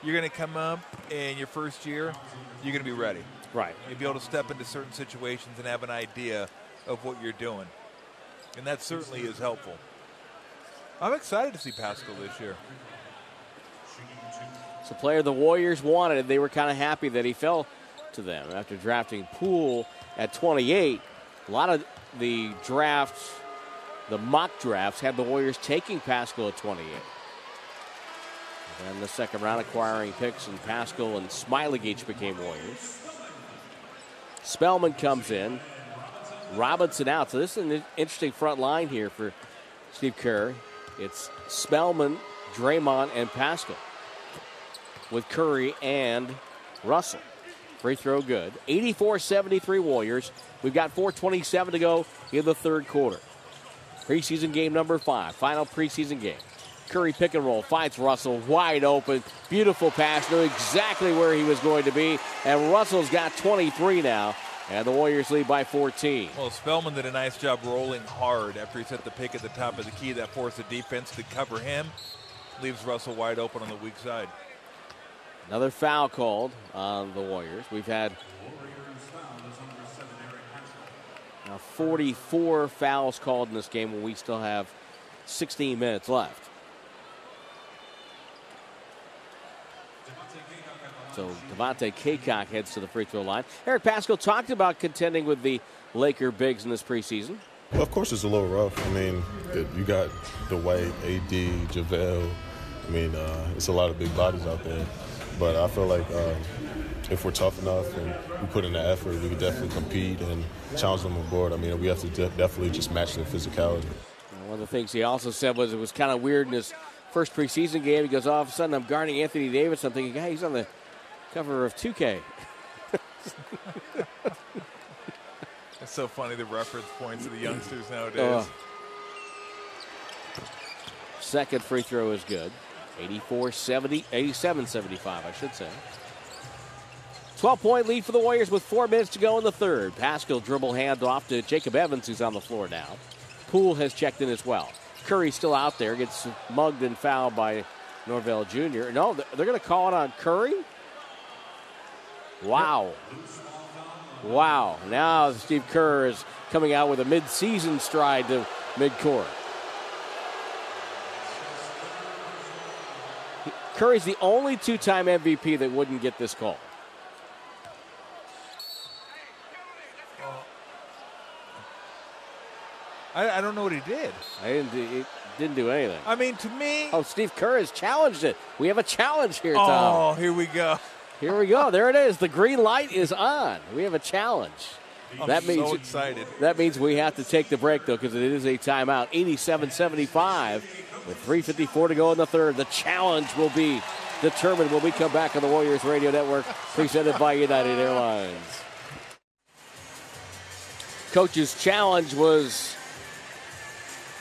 you're going to come up in your first year, you're going to be ready. Right. You'll be able to step into certain situations and have an idea of what you're doing. And that certainly is helpful. I'm excited to see Paschal this year. It's a player the Warriors wanted. They were kind of happy that he fell to them after drafting Poole at 28. A lot of the drafts, the mock drafts, had the Warriors taking Paschal at 28. And the second round acquiring picks, and Paschal and Smiley Gage became Warriors. Spellman comes in. Robinson out. So this is an interesting front line here for Steve Kerr. It's Spellman, Draymond, and Paschal with Curry and Russell. Free throw good. 84-73 Warriors. We've got 4:27 to go in the third quarter. Preseason game number 5. Final preseason game. Curry pick and roll. Finds Russell wide open. Beautiful pass. Knew exactly where he was going to be. And Russell's got 23 now. And the Warriors lead by 14. Well, Spellman did a nice job rolling hard after he set the pick at the top of the key. That forced the defense to cover him. Leaves Russell wide open on the weak side. Another foul called on the Warriors. We've had now 44 fouls called in this game when we still have 16 minutes left. So Devontae Cacok heads to the free throw line. Eric Paschal talked about contending with the Laker bigs in this preseason. Well, of course, it's a little rough. I mean, you got Dwight, AD, JaVale. I mean, it's a lot of big bodies out there. But I feel like if we're tough enough and we put in the effort, we can definitely compete and challenge them on board. I mean, we have to definitely just match their physicality. And one of the things he also said was it was kind of weird in his first preseason game. He goes, all of a sudden, I'm guarding Anthony Davis. I'm thinking, hey, he's on the cover of 2K. It's so funny, the reference points of the youngsters nowadays. Second free throw is good. 87-75, I should say. 12-point lead for the Warriors with 4 minutes to go in the third. Paschal dribble handoff to Jacob Evans, who's on the floor now. Poole has checked in as well. Curry's still out there. Gets mugged and fouled by Norvell Jr. No, they're going to call it on Curry? Wow. Now Steve Kerr is coming out with a mid-season stride to midcourt. Curry's the only two-time MVP that wouldn't get this call. I don't know what he did. I didn't. Didn't do anything. I mean, to me. Oh, Steve Kerr has challenged it. We have a challenge here, Tom. Oh, here we go. Here we go. There it is. The green light is on. We have a challenge. I'm so excited. That means we have to take the break, though, because it is a timeout. 87-75 with 3:54 to go in the third. The challenge will be determined when we come back on the Warriors Radio Network, presented by United Airlines. Coach's challenge was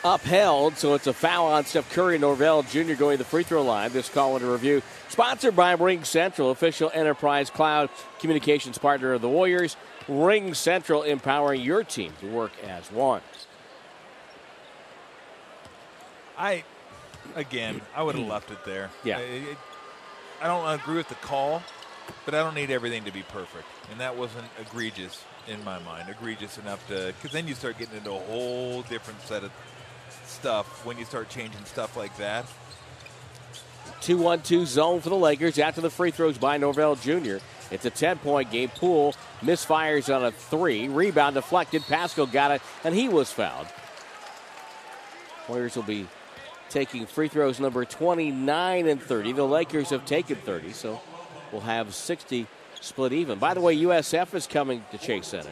upheld, so it's a foul on Steph Curry. Norvell Jr. going to the free throw line. This call into review, sponsored by Ring Central, official enterprise cloud communications partner of the Warriors. Ring Central, empowering your team to work as one. I would have left it there. Yeah. I don't agree with the call, but I don't need everything to be perfect. And that wasn't egregious in my mind. Egregious enough to, because then you start getting into a whole different set of stuff when you start changing stuff like that. 2-1-2 zone for the Lakers after the free throws by Norvell Jr. It's a 10-point game. Poole misfires on a three. Rebound deflected. Paschal got it, and he was fouled. Warriors will be taking free throws number 29 and 30. The Lakers have taken 30, so we'll have 60 split even. By the way, USF is coming to Chase Center.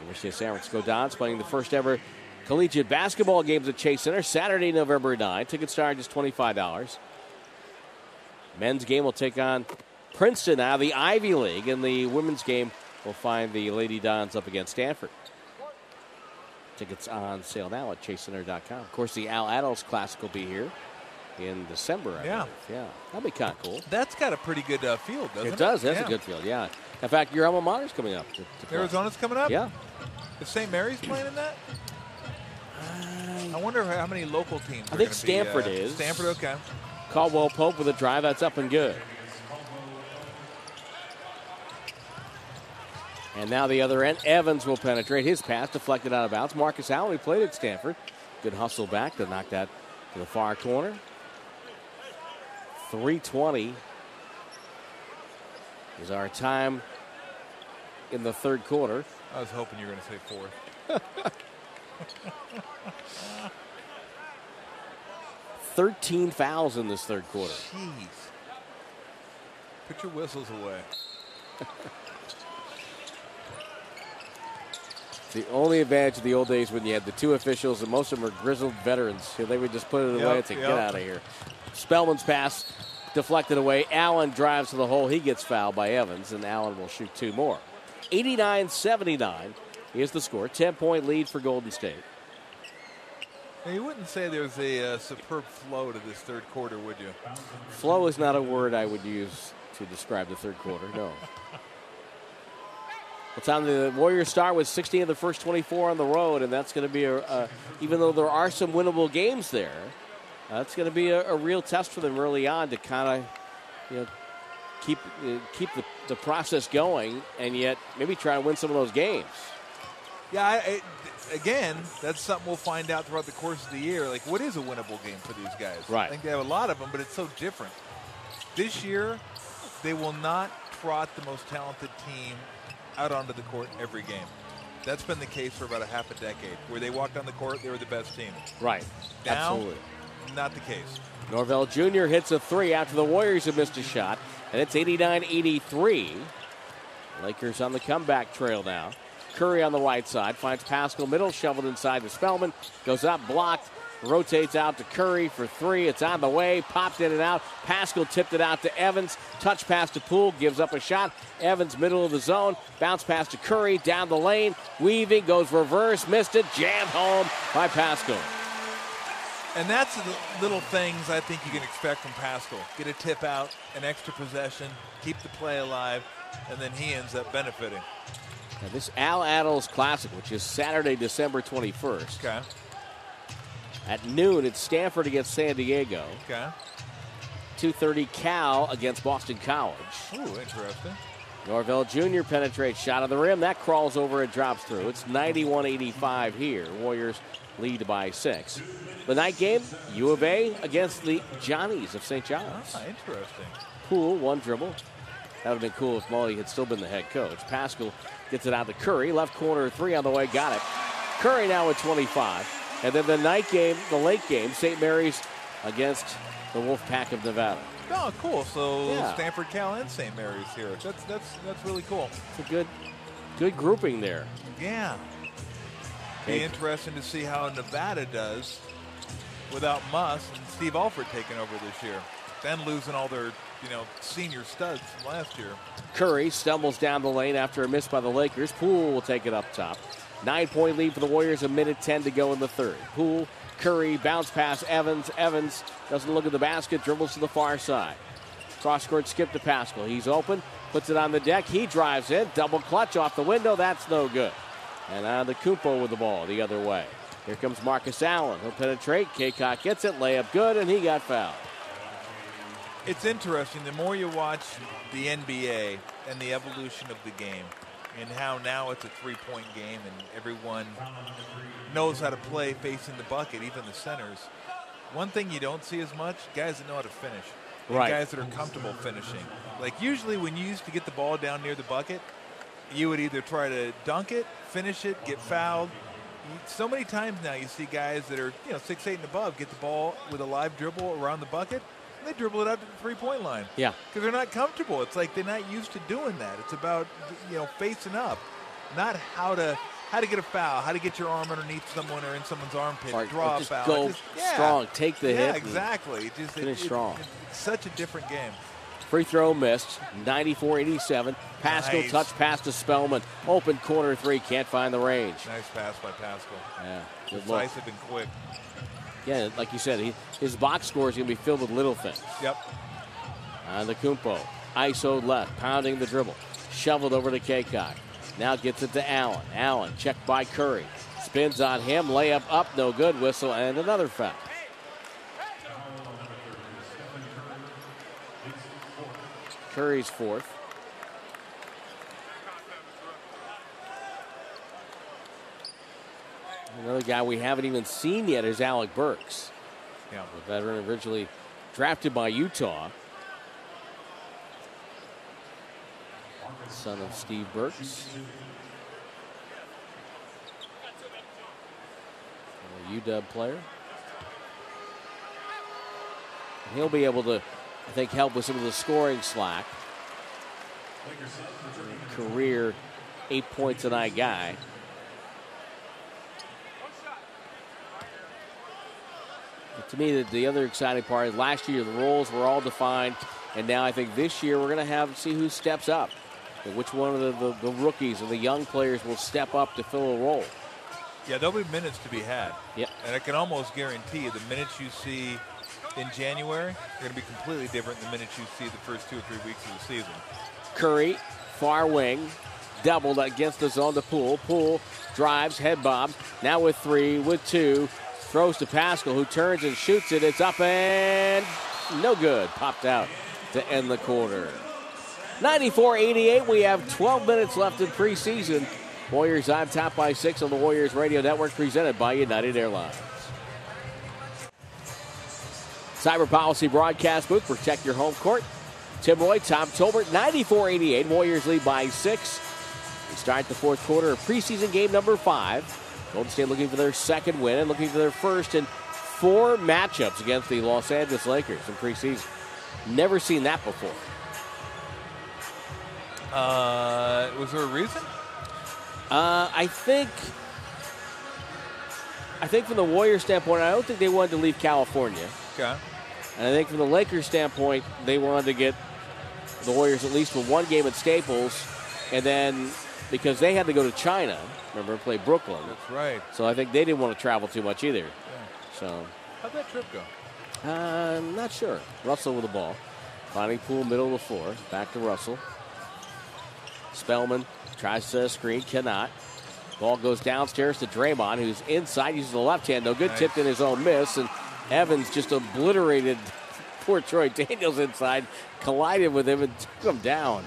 University of San Francisco Dons playing the first ever collegiate basketball games at Chase Center, Saturday, November 9. Ticket charge is $25. Men's game will take on Princeton out of the Ivy League, and the women's game will find the Lady Dons up against Stanford. Tickets on sale now at ChaseCenter.com. Of course, the Al Adels Classic will be here in December, I believe. Yeah. That'll be kind of cool. That's got a pretty good field, doesn't it? It does. That's a good field, yeah. In fact, your alma mater's coming up. Arizona's coming up? Yeah. Is St. Mary's playing in that? I wonder how many local teams are. I think Stanford is. Stanford, okay. Caldwell-Pope with a drive. That's up and good. And now the other end, Evans will penetrate. His pass deflected out of bounds. Marcus Allen, he played at Stanford. Good hustle back to knock that to the far corner. 3:20 is our time in the third quarter. I was hoping you were going to say fourth. 13 fouls in this third quarter. Jeez. Put your whistles away. The only advantage of the old days when you had the two officials, and most of them are grizzled veterans. They would just put it away and say, get out of here. Spellman's pass deflected away. Allen drives to the hole. He gets fouled by Evans, and Allen will shoot two more. 89-79 is the score. 10-point lead for Golden State. Now, you wouldn't say there's a superb flow to this third quarter, would you? Flow is not a word I would use to describe the third quarter, no. Well, Tom, the Warriors start with 16 of the first 24 on the road, and that's going to be, even though there are some winnable games there, that's going to be a real test for them early on to kind of, keep the process going and yet maybe try to win some of those games. Yeah, again, that's something we'll find out throughout the course of the year. Like, what is a winnable game for these guys? Right. I think they have a lot of them, but it's so different. This year, they will not trot the most talented team out onto the court every game. That's been the case for about a half a decade, where they walked on the court, they were the best team. Right. Now, absolutely. Not the case. Norvell Jr. hits a three after the Warriors have missed a shot, and it's 89-83. Lakers on the comeback trail now. Curry on the right side finds Paschal middle, shoveled inside to Spellman, goes up, blocked, rotates out to Curry for three. It's on the way, popped in and out. Paschal tipped it out to Evans. Touch pass to Poole, gives up a shot. Evans middle of the zone, bounce pass to Curry, down the lane, weaving, goes reverse, missed it, jammed home by Paschal. And that's the little things I think you can expect from Paschal. Get a tip out, an extra possession, keep the play alive, and then he ends up benefiting. Now this Al Adels Classic, which is Saturday, December 21st. Okay. At noon, it's Stanford against San Diego. Okay. 2:30 Cal against Boston College. Ooh, interesting. Norvell Jr. penetrates, shot of the rim. That crawls over and drops through. It's 91-85 here. Warriors lead by 6. The night game, U of A against the Johnnies of St. John's. Ah, interesting. Poole, one dribble. That would have been cool if Molly had still been the head coach. Paschal gets it out to Curry. Left corner, three on the way. Got it. Curry now at 25. And then the night game, the late game, St. Mary's against the Wolfpack of Nevada. Oh, cool. So yeah. Stanford, Cal, and St. Mary's here. That's really cool. It's a good grouping there. Yeah. Be interesting to see how Nevada does without Muss and Steve Alford taking over this year. Then losing all their, senior studs from last year. Curry stumbles down the lane after a miss by the Lakers. Poole will take it up top. 9-point lead for the Warriors, 1:10 to go in the third. Poole, Curry, bounce pass, Evans. Evans doesn't look at the basket, dribbles to the far side. Cross-court skip to Paschal. He's open, puts it on the deck. He drives in, double clutch off the window. That's no good. And Antetokounmpo with the ball the other way. Here comes Marcus Allen. He'll penetrate. Cacok gets it, layup good, and he got fouled. It's interesting. The more you watch the NBA and the evolution of the game, and how now it's a three-point game and everyone knows how to play facing the bucket, even the centers. One thing you don't see as much, guys that know how to finish. Right. Guys that are comfortable finishing. Like usually when you used to get the ball down near the bucket, you would either try to dunk it, finish it, get fouled. So many times now you see guys that are 6'8" and above get the ball with a live dribble around the bucket. They dribble it out to the three-point line. Yeah. Because they're not comfortable. It's like they're not used to doing that. It's about, facing up, not how to get a foul, how to get your arm underneath someone or in someone's armpit, draw a foul. Go strong, take the hit. Yeah, exactly. Finish strong. It's such a different game. Free throw missed, 94-87. Paschal touch pass to Spellman. Open corner three, can't find the range. Nice pass by Paschal. Yeah, good look. Decisive and quick. Yeah, like you said, his box score is going to be filled with little things. Yep. Antetokounmpo, ISO left, pounding the dribble. Shoveled over to Cacok. Now gets it to Allen. Allen, checked by Curry. Spins on him, layup up, no good, whistle, and another foul. Curry's fourth. Another guy we haven't even seen yet is Alec Burks. Yeah. The veteran originally drafted by Utah. Son of Steve Burks. A UW player. And he'll be able to, I think, help with some of the scoring slack. Career 8 points a night guy. To me, the other exciting part is last year the roles were all defined, and now I think this year we're going to see who steps up, and which one of the rookies and the young players will step up to fill a role. Yeah, there'll be minutes to be had. Yeah. And I can almost guarantee the minutes you see in January are going to be completely different than the minutes you see the first 2 or 3 weeks of the season. Curry, far wing, doubled against the zone to Poole. Poole drives, head bob, now with three, with two. Throws to Paschal, who turns and shoots it. It's up and no good. Popped out to end the quarter. 94-88. We have 12 minutes left in preseason. Warriors on top by 6 on the Warriors Radio Network, presented by United Airlines. Cyber Policy Broadcast Booth. Protect your home court. Tim Roye, Tom Tolbert. 94-88. Warriors lead by 6. We start the fourth quarter of preseason game number 5. Golden State looking for their second win and looking for their first in 4 matchups against the Los Angeles Lakers in preseason. Never seen that before. Was there a reason? I think from the Warriors standpoint, I don't think they wanted to leave California. Okay. And I think from the Lakers standpoint, they wanted to get the Warriors at least for one game at Staples, and then because they had to go to China. Remember, play Brooklyn. That's right. So I think they didn't want to travel too much either. Yeah. So how'd that trip go? I'm not sure. Russell with the ball. Finding Poole, middle of the floor. Back to Russell. Spellman tries to set a screen. Cannot. Ball goes downstairs to Draymond, who's inside. Uses the left hand. No good. Nice. Tipped in his own miss. And Evans just obliterated poor Troy Daniels inside. Collided with him and took him down.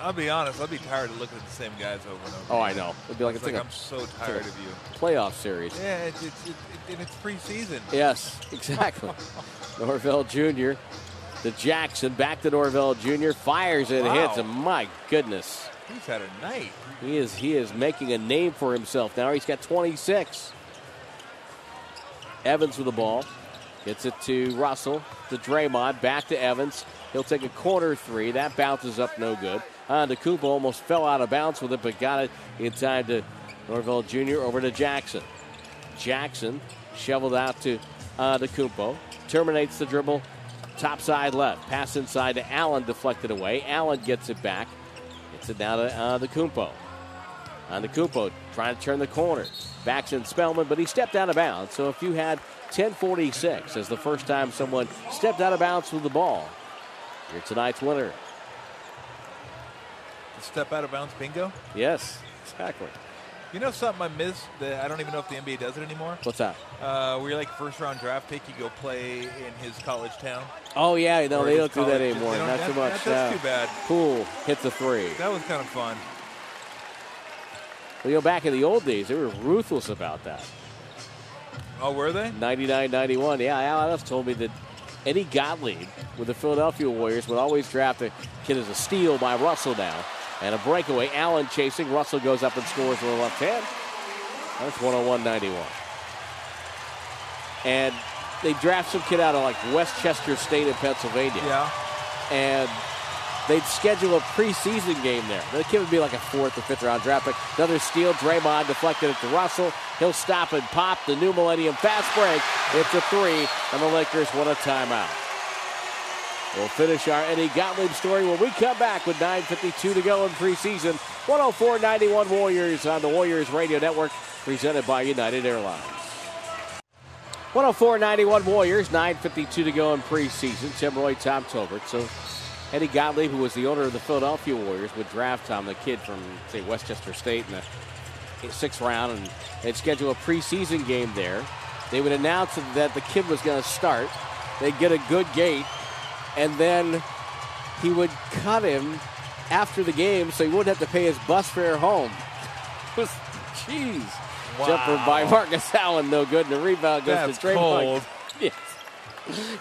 I'll be honest, I'd be tired of looking at the same guys over and over. Oh, I know. It'd be like, it's like I'm so tired of you. Playoff series. Yeah, it's preseason. Yes, exactly. Norvell Jr. to Jackson. Back to Norvell Jr. Fires it, hits, and my goodness. He's had a night. He is making a name for himself now. He's got 26. Evans with the ball. Gets it to Russell, to Draymond, back to Evans. He'll take a corner three. That bounces up no good. Antetokounmpo almost fell out of bounds with it, but got it in time to Norvell Jr. over to Jackson. Jackson shoveled out to Antetokounmpo. Terminates the dribble. Top side left. Pass inside to Allen, deflected away. Allen gets it back. Gets it now to Antetokounmpo. Antetokounmpo trying to turn the corner. Backs in Spellman, but he stepped out of bounds. So if you had 10:46 as the first time someone stepped out of bounds with the ball, you're tonight's winner. The step out of bounds bingo? Yes, exactly. You know something I missed that I don't even know if the NBA does it anymore? What's that? Where you're like first round draft pick, you go play in his college town. Oh, yeah, no, they don't do that anymore. Not so much. That's too bad. Poole hits a three. That was kind of fun. We go back in the old days, they were ruthless about that. Oh, were they? 99-91. Yeah, Alex told me that Eddie Gottlieb with the Philadelphia Warriors would always draft a kid as a steal by Russell now. And a breakaway. Allen chasing. Russell goes up and scores with a left hand. That's 101-91. And they draft some kid out of like Westchester State in Pennsylvania. Yeah. And they'd schedule a preseason game there. The kid would be like a fourth or fifth round draft pick. Another steal. Draymond deflected it to Russell. He'll stop and pop. The new millennium fast break. It's a three. And the Lakers won a timeout. We'll finish our Eddie Gottlieb story when we come back with 9:52 to go in preseason. 104-91 Warriors on the Warriors Radio Network, presented by United Airlines. 104-91 Warriors, 9:52 to go in preseason. Tim Roye, Tom Tolbert. So Eddie Gottlieb, who was the owner of the Philadelphia Warriors, would draft Tom, the kid from, say, Westchester State in the sixth round, and they'd schedule a preseason game there. They would announce that the kid was going to start. They'd get a good gate. And then he would cut him after the game so he wouldn't have to pay his bus fare home. Jeez. Wow. Jumper by Marcus Allen, no good. And the rebound goes to Draymond. Yes.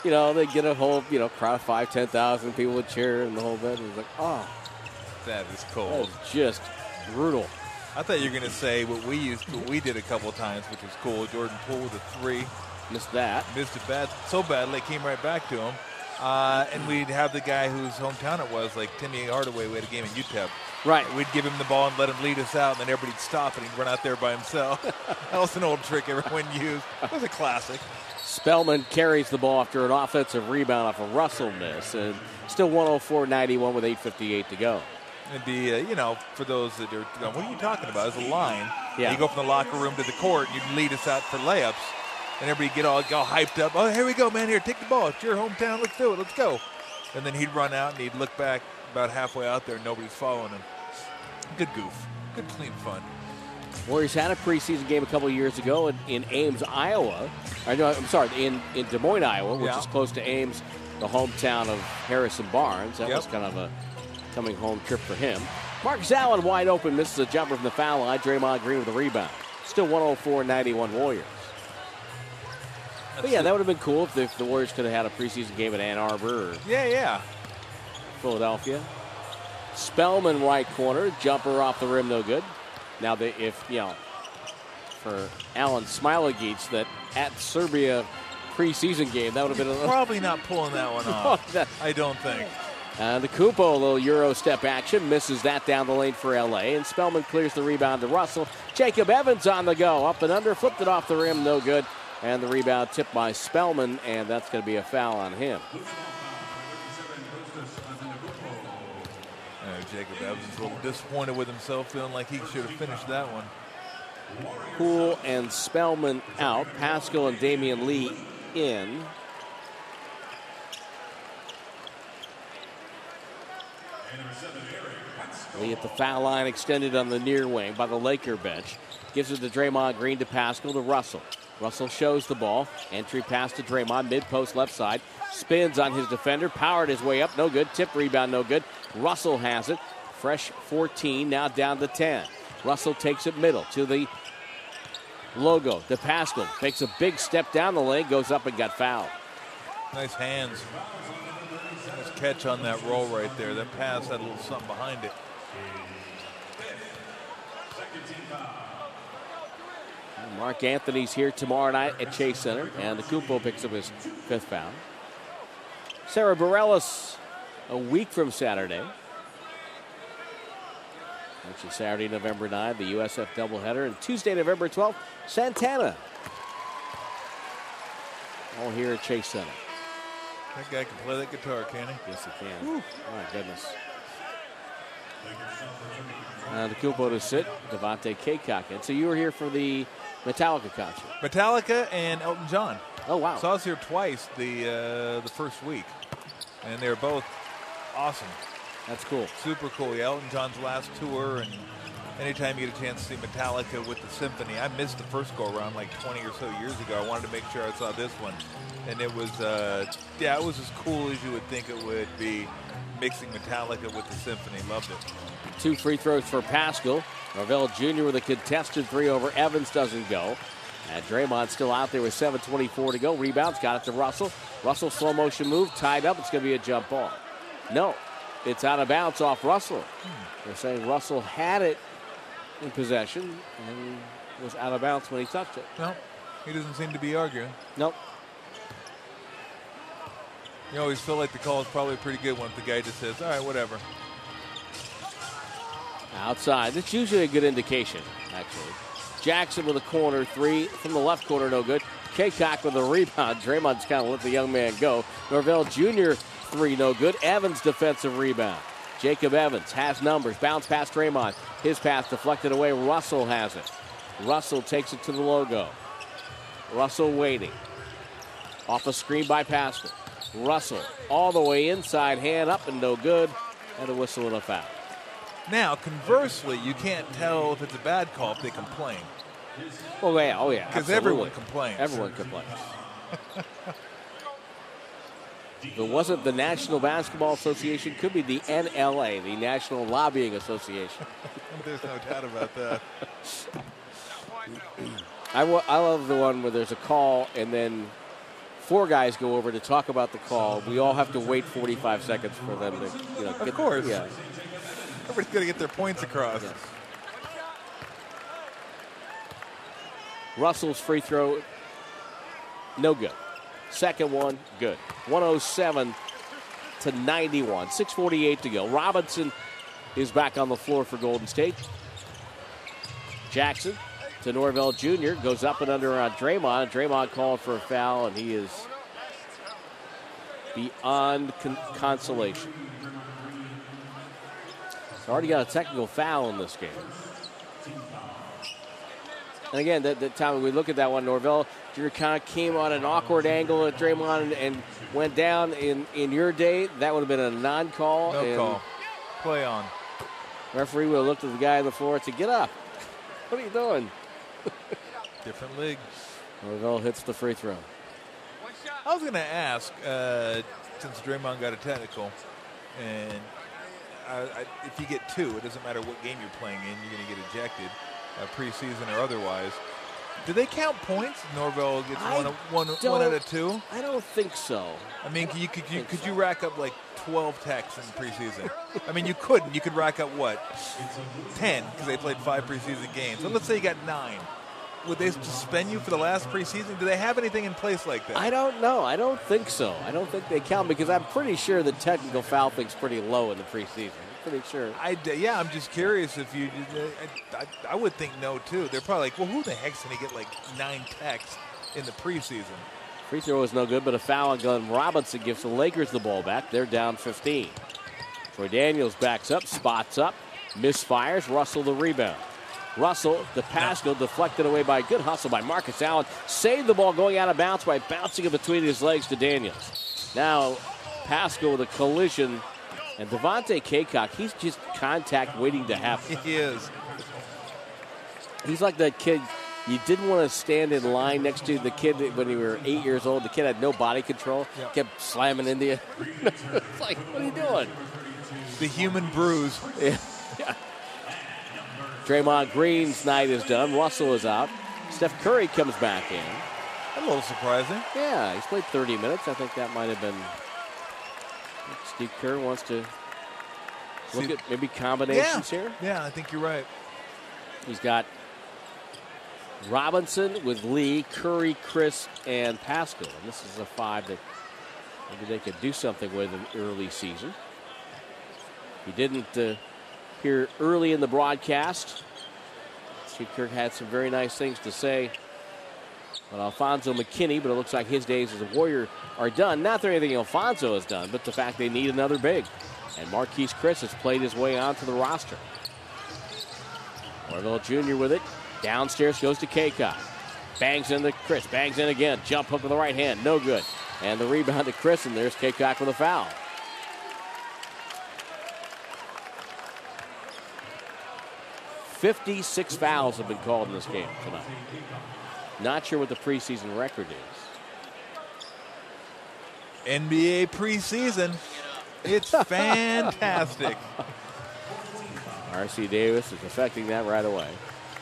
You know, they get a whole, you know, crowd of 5,000, 10,000 people would cheer and the whole bit. It was like, oh. That is cold. That is just brutal. I thought you were going to say what we did a couple times, which was cool. Jordan Poole with a three. Missed that. Missed it bad, so badly, it came right back to him. And we'd have the guy whose hometown it was, like Timmy Hardaway, we had a game in UTEP. Right. We'd give him the ball and let him lead us out, and then everybody'd stop, and he'd run out there by himself. That was an old trick everyone used. It was a classic. Spellman carries the ball after an offensive rebound off a Russell miss, and still 104-91 with 8:58 to go. And you know, for those that are, you know, what are you talking about? It's a line. Yeah. You go from the locker room to the court, and you'd lead us out for layups. And everybody get all hyped up. Oh, here we go, man. Here, take the ball. It's your hometown. Let's do it. Let's go. And then he'd run out, and he'd look back about halfway out there, and nobody's following him. Good goof. Good, clean fun. Warriors had a preseason game a couple of years ago in Ames, Iowa. I'm sorry, in Des Moines, Iowa, which is close to Ames, the hometown of Harrison Barnes. That was kind of a coming home trip for him. Marcus Allen wide open. Misses a jumper from the foul line. Draymond Green with the rebound. Still 104-91 Warriors. But yeah, that would have been cool if the Warriors could have had a preseason game at Ann Arbor. Or Philadelphia. Spellman right corner, jumper off the rim, no good. Now, for Alan Smilagic, that at Serbia preseason game, that would have been probably not pulling that one off. I don't think. Antetokounmpo, a little Euro step action, misses that down the lane for L.A., and Spellman clears the rebound to Russell. Jacob Evans on the go, up and under, flipped it off the rim, no good. And the rebound tipped by Spellman, and that's going to be a foul on him. Jacob Evans a little disappointed with himself, feeling like he should have finished that one. Poole and Spellman out. Paschal and Damian Lee in. Lee at the foul line, extended on the near wing by the Laker bench. Gives it to Draymond Green, to Paschal, to Russell. Russell shows the ball. Entry pass to Draymond. Mid-post left side. Spins on his defender. Powered his way up. No good. Tip rebound. No good. Russell has it. Fresh 14. Now down to 10. Russell takes it middle to the logo. To Paschal. Takes a big step down the lane. Goes up and got fouled. Nice hands. Nice catch on that roll right there. That pass had a little something behind it. Mark Anthony's here tomorrow night at Chase Center, and the Kumpo picks up his 5th foul. Sarah Bareilles a week from Saturday, which is Saturday, November 9, the USF doubleheader, and Tuesday, November 12, Santana. All here at Chase Center. That guy can play that guitar, can he? Yes, he can. Woo. Oh, my goodness. The Kumpo to sit, Devontae Cacok. And so you were here for the Metallica concert. Metallica and Elton John. Oh, wow. Saw us here twice the first week, and they were both awesome. That's cool. Super cool. Yeah, Elton John's last tour, and anytime you get a chance to see Metallica with the symphony. I missed the first go-around like 20 or so years ago. I wanted to make sure I saw this one. And it was, yeah, it was as cool as you would think it would be, mixing Metallica with the symphony. Loved it. 2 free throws for Paschal. Norvell Jr. with a contested 3 over Evans, doesn't go. And Draymond still out there with 7:24 to go. Rebounds, got it to Russell. Russell, slow motion move, tied up. It's going to be a jump ball. No, it's out of bounds off Russell. They're saying Russell had it in possession and was out of bounds when he touched it. No, he doesn't seem to be arguing. Nope. You always feel like the call is probably a pretty good one if the guy just says, all right, whatever. Outside. That's usually a good indication, actually. Jackson with a corner three from the left corner, no good. Cacok with a rebound. Draymond's kind of let the young man go. Norvell Jr. three, no good. Evans defensive rebound. Jacob Evans has numbers. Bounce past Draymond. His pass deflected away. Russell has it. Russell takes it to the logo. Russell waiting. Off a screen by Paschal. Russell all the way inside, hand up and no good, and a whistle and a foul. Now, conversely, you can't tell if it's a bad call if they complain. Oh, yeah. Oh, yeah. Because everyone complains. Everyone complains. If it wasn't the National Basketball Association, could be the NLA, the National Lobbying Association. There's no doubt about that. I love the one where there's a call and then 4 guys go over to talk about the call. We all have to wait 45 seconds for them to, you know, get, of course. Yeah. Everybody's going to get their points across. Yes. Russell's free throw, no good. Second one, good. 107-91. 6:48 to go. Robinson is back on the floor for Golden State. Jackson to Norvell Jr. goes up and under on Draymond. Draymond called for a foul, and he is beyond consolation. He's already got a technical foul in this game. And again, that time we look at that one, Norvell Jr. kind of came on an awkward angle at Draymond and went down. In your day, that would have been a non-call. No call. Play on. Referee would have looked at the guy on the floor and said, get up. What are you doing? Different league. Norvell hits the free throw. I was going to ask, since Draymond got a technical, and if you get 2, it doesn't matter what game you're playing in, you're going to get ejected, preseason or otherwise. Do they count points? Norvell gets one out of 2? I don't think so. I mean, could you rack up like 12 techs in preseason? I mean, you couldn't. You could rack up what? 10, because they played 5 preseason games. So let's say you got 9. Would they suspend you for the last preseason? Do they have anything in place like that? I don't know. I don't think so. I don't think they count, because I'm pretty sure the technical foul thing's pretty low in the preseason. Pretty sure. Yeah, I'm just curious if you. I would think no too. They're probably like, well, who the heck's gonna get like 9 techs in the preseason? Free throw was no good, but a foul on Glenn Robinson gives the Lakers the ball back. They're down 15. Troy Daniels backs up, spots up, misfires. Russell the rebound. Russell the Paschal deflected away by good hustle by Marcus Allen. Saved the ball going out of bounds by bouncing it between his legs to Daniels. Now Paschal with a collision. And Devontae Cacok, he's just contact waiting to happen. He is. He's like that kid you didn't want to stand in line next to, the kid when you were 8 years old. The kid had no body control, kept slamming into you. It's like, what are you doing? The human bruise. Yeah. Yeah. Draymond Green's night is done. Russell is out. Steph Curry comes back in. That's a little surprising. Yeah, he's played 30 minutes. I think that might have been. Steve Kerr wants to look at maybe combinations here. Yeah, I think you're right. He's got Robinson with Lee, Curry, Chriss, and Paschal. And this is a five that maybe they could do something with in early season. You didn't hear early in the broadcast. Steve Kerr had some very nice things to say on Alfonso McKinney, but it looks like his days as a Warrior are done. Not that anything Alfonso has done, but the fact they need another big. And Marquese Chriss has played his way onto the roster. Norvell Jr. with it. Downstairs goes to Cacok. Bangs into Chriss. Bangs in again. Jump hook with the right hand. No good. And the rebound to Chriss, and there's Cacok with a foul. Fifty-six fouls have been called in this game tonight. Not sure what the preseason record is. NBA preseason. It's fantastic. R.C. Davis is affecting that right away.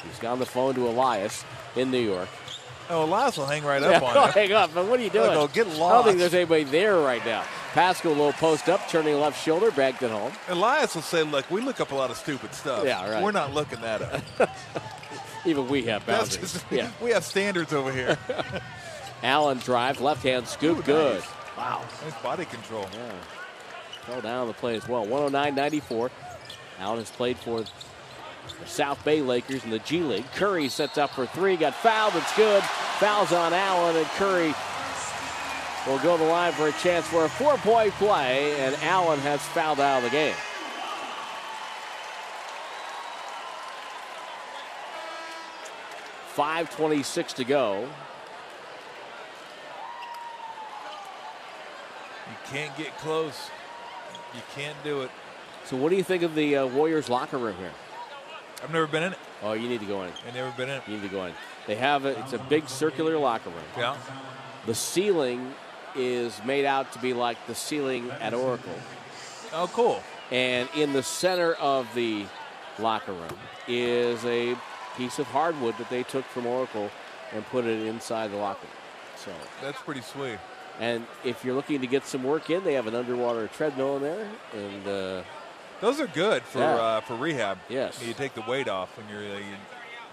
He's got on the phone to Elias in New York. Oh, Elias will hang right up on him. Hang up, but what are you doing? Go get lost. I don't think there's anybody there right now. Paschal, low post up, turning left shoulder, bagged it home. Elias will say, look, we look up a lot of stupid stuff. Yeah, right. We're not looking that up. Even we have boundaries. Just, yeah. We have standards over here. Allen drive, left hand scoop, ooh, good. Nice. Wow. Nice body control. Yeah. Fell down on the play as well. 109-94. Allen has played for the South Bay Lakers in the G League. Curry sets up for three, got fouled, it's good. Fouls on Allen, and Curry will go to the line for a chance for a four-point play, and Allen has fouled out of the game. .526 to go. You can't get close. You can't do it. So what do you think of the Warriors locker room here? I've never been in it. Oh, you need to go in. I've never been in it. You need to go in. They have it's a big circular locker room. Yeah. The ceiling is made out to be like the ceiling at Oracle. Oh, cool. And in the center of the locker room is a piece of hardwood that they took from Oracle and put it inside the locker room. So that's pretty sweet. And if you're looking to get some work in, they have an underwater treadmill in there. And those are good for rehab. Yes. You take the weight off when you're your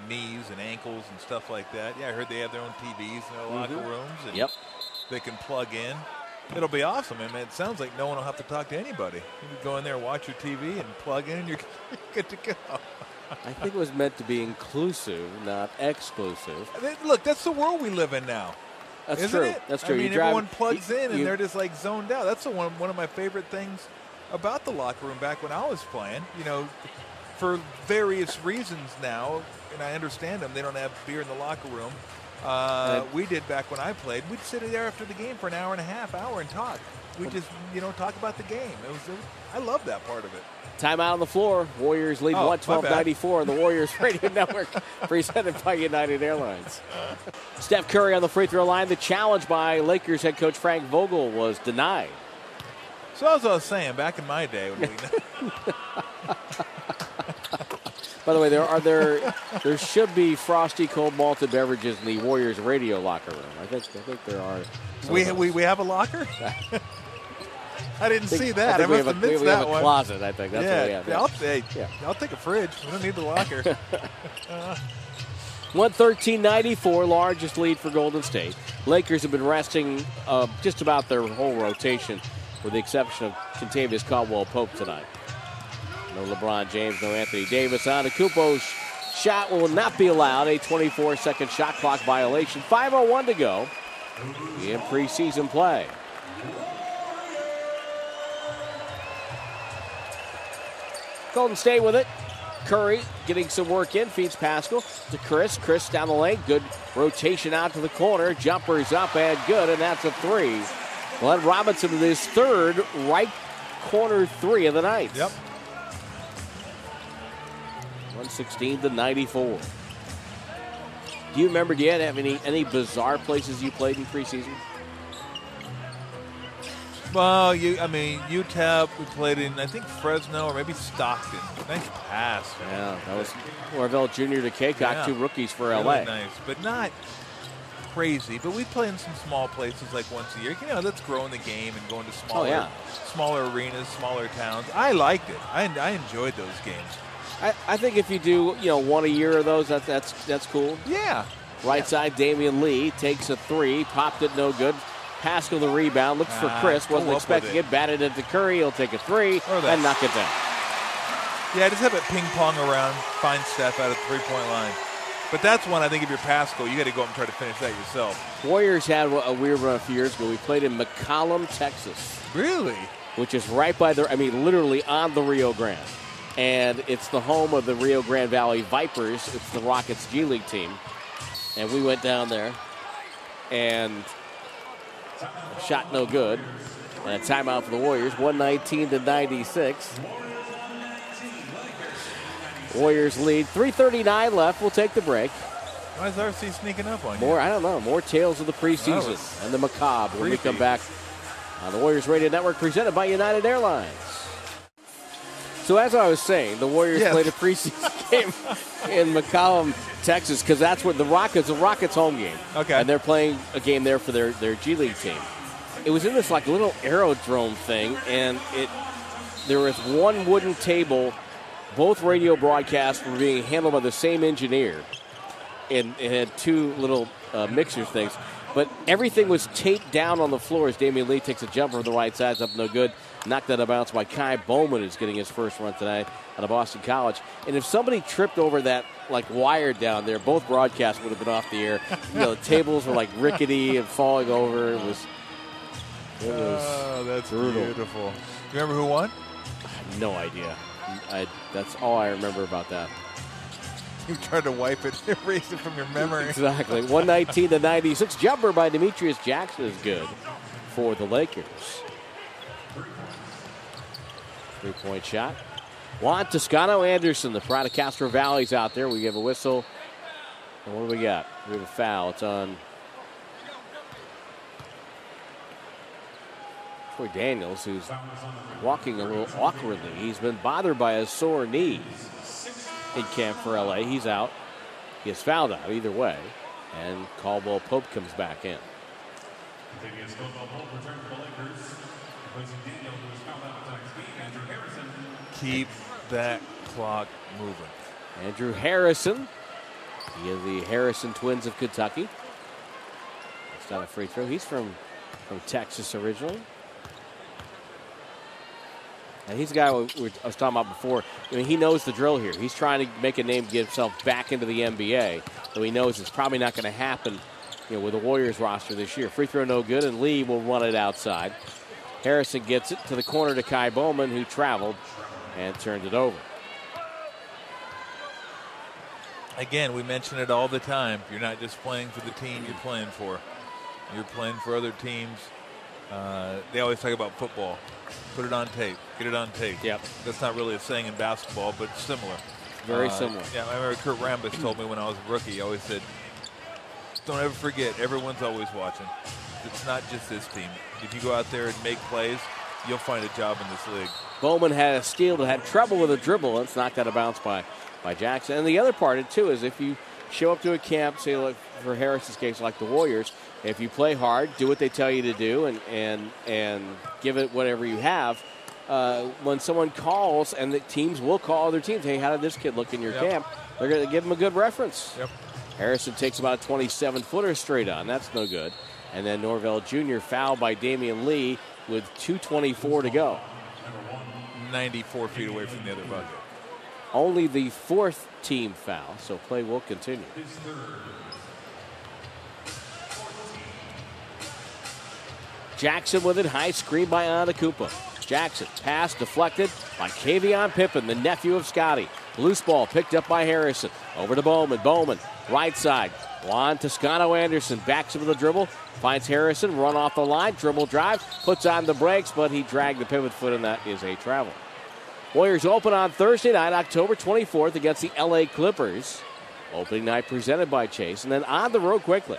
knees and ankles and stuff like that. Yeah, I heard they have their own TVs in their locker rooms. And yep. They can plug in. It'll be awesome. I mean, it sounds like no one will have to talk to anybody. You can go in there, watch your TV, and plug in, and you're good to go. I think it was meant to be inclusive, not exclusive. I mean, look, that's the world we live in now. That's true. Isn't it? That's true. I mean, everyone plugs in, and they're just like zoned out. That's the one of my favorite things about the locker room back when I was playing. You know, for various reasons now, and I understand them. They don't have beer in the locker room. We did back when I played. We'd sit there after the game for an hour and a half, and talk. We just, you know, talk about the game. I love that part of it. Timeout on the floor. Warriors lead 112-94 on the Warriors Radio Network, presented by United Airlines. Steph Curry on the free throw line. The challenge by Lakers head coach Frank Vogel was denied. So as I was saying, back in my day, when we by the way, there should be frosty cold malted beverages in the Warriors radio locker room. I think there are. We have a locker. I didn't see that. I must admit that one. We have a closet, I think. That's what we have. I'll take a fridge. We don't need the locker. 113-94, largest lead for Golden State. Lakers have been resting just about their whole rotation, with the exception of Kentavious Caldwell-Pope tonight. No LeBron James, no Anthony Davis. Antetokounmpo's shot will not be allowed. A 24-second shot clock violation. 5:01 to go in preseason play. Golden State with it. Curry getting some work in. Feeds Paschal to Chriss. Chriss down the lane. Good rotation out to the corner. Jumper's up and good, and that's a three. Glenn Robinson with his third right corner three of the night. Yep. 116-94. Do you remember, do you have any bizarre places you played in preseason? Well, UTEP, we played in, I think, Fresno or maybe Stockton. Nice pass. Yeah, that was Norvell Jr. to Cacok, two rookies for LA. Really nice, but not crazy. But we play in some small places like once a year. You know, that's growing the game and going to smaller arenas, smaller towns. I liked it. I enjoyed those games. I think if you do, you know, one a year of those, that's cool. Yeah. Right side, Damian Lee takes a three, popped it, no good. Paschal the rebound, looks for Chriss, wasn't expecting it, batted it to Curry, he'll take a three and knock it down. Yeah, just have it ping pong around, find Steph out of the three-point line. But that's one I think if you're Paschal, you got to go up and try to finish that yourself. Warriors had a weird run a few years ago. We played in McAllen, Texas. Really? Which is right by the, I mean, literally on the Rio Grande. And it's the home of the Rio Grande Valley Vipers. It's the Rockets G League team. And we went down there and shot no good. And a timeout for the Warriors, 119-96. Warriors lead, 3:39 left. We'll take the break. Why is RC sneaking up on you? More, I don't know. More tales of the preseason and the macabre when we come back on the Warriors Radio Network, presented by United Airlines. So as I was saying, the Warriors played a preseason game in McAllen, Texas, because that's where the Rockets' home game. Okay. And they're playing a game there for their G League team. It was in this like little aerodrome thing, and there was one wooden table. Both radio broadcasts were being handled by the same engineer, and it had two little mixer things. But everything was taped down on the floor as Damian Lee takes a jumper on the right side, up no good. Knocked out of bounds by Kai Bowman, who's getting his first run tonight out of Boston College. And if somebody tripped over that like wire down there, both broadcasts would have been off the air. You know, the tables were like rickety and falling over. It was oh, that's brutal. Beautiful. Do you remember who won? I have no idea. That's all I remember about that. You tried to wipe it, erase it from your memory. Exactly. 119-96. Jumper by Demetrius Jackson is good for the Lakers. Three-point shot. Juan Toscano Anderson, the pride of Castro Valley's out there. We give a whistle. And what do we got? We have a foul. It's on Troy Daniels, who's walking a little awkwardly. He's been bothered by a sore knee in camp for L.A. He's out. He gets fouled out either way. And Caldwell-Pope comes back in. Kentavious Caldwell-Pope returned to the Lakers. Replacing Daniel, who was fouled out by Andrew Harrison. Keep that clock moving. Andrew Harrison. He is the Harrison Twins of Kentucky. It's not a free throw. He's from Texas originally. And he's a guy I was talking about before. I mean, he knows the drill here. He's trying to make a name, get himself back into the NBA. So he knows it's probably not going to happen, you know, with the Warriors roster this year. Free throw no good, and Lee will run it outside. Harrison gets it to the corner to Kai Bowman, who traveled and turned it over. Again, we mention it all the time. You're not just playing for the team you're playing for. You're playing for other teams. They always talk about football. Put it on tape. Get it on tape. Yep. That's not really a saying in basketball, but similar. Very similar. Yeah, I remember Kurt Rambis told me when I was a rookie, he always said, don't ever forget, everyone's always watching. It's not just this team. If you go out there and make plays, you'll find a job in this league. Bowman had a steal that had trouble with a dribble, and it's knocked out of bounds by Jackson. And the other part, too, is if you show up to a camp, say, like for Harris's case, like the Warriors, if you play hard, do what they tell you to do, and give it whatever you have. When someone calls, and the teams will call other teams, hey, how did this kid look in your camp? They're going to give him a good reference. Yep. Harrison takes about a 27-footer straight on. That's no good. And then Norvell Jr. fouled by Damian Lee with 2:24 to go. 94 feet away from the other bucket. Only the fourth team foul, so play will continue. Jackson with it, high screen by Antetokounmpo. Jackson, pass deflected by Kavion Pippen, the nephew of Scotty. Loose ball picked up by Harrison. Over to Bowman. Bowman, right side. Juan Toscano Anderson backs him with the dribble. Finds Harrison, run off the line, dribble drive, puts on the brakes, but he dragged the pivot foot, and that is a travel. Warriors open on Thursday night, October 24th, against the LA Clippers. Opening night presented by Chase, and then on the road quickly.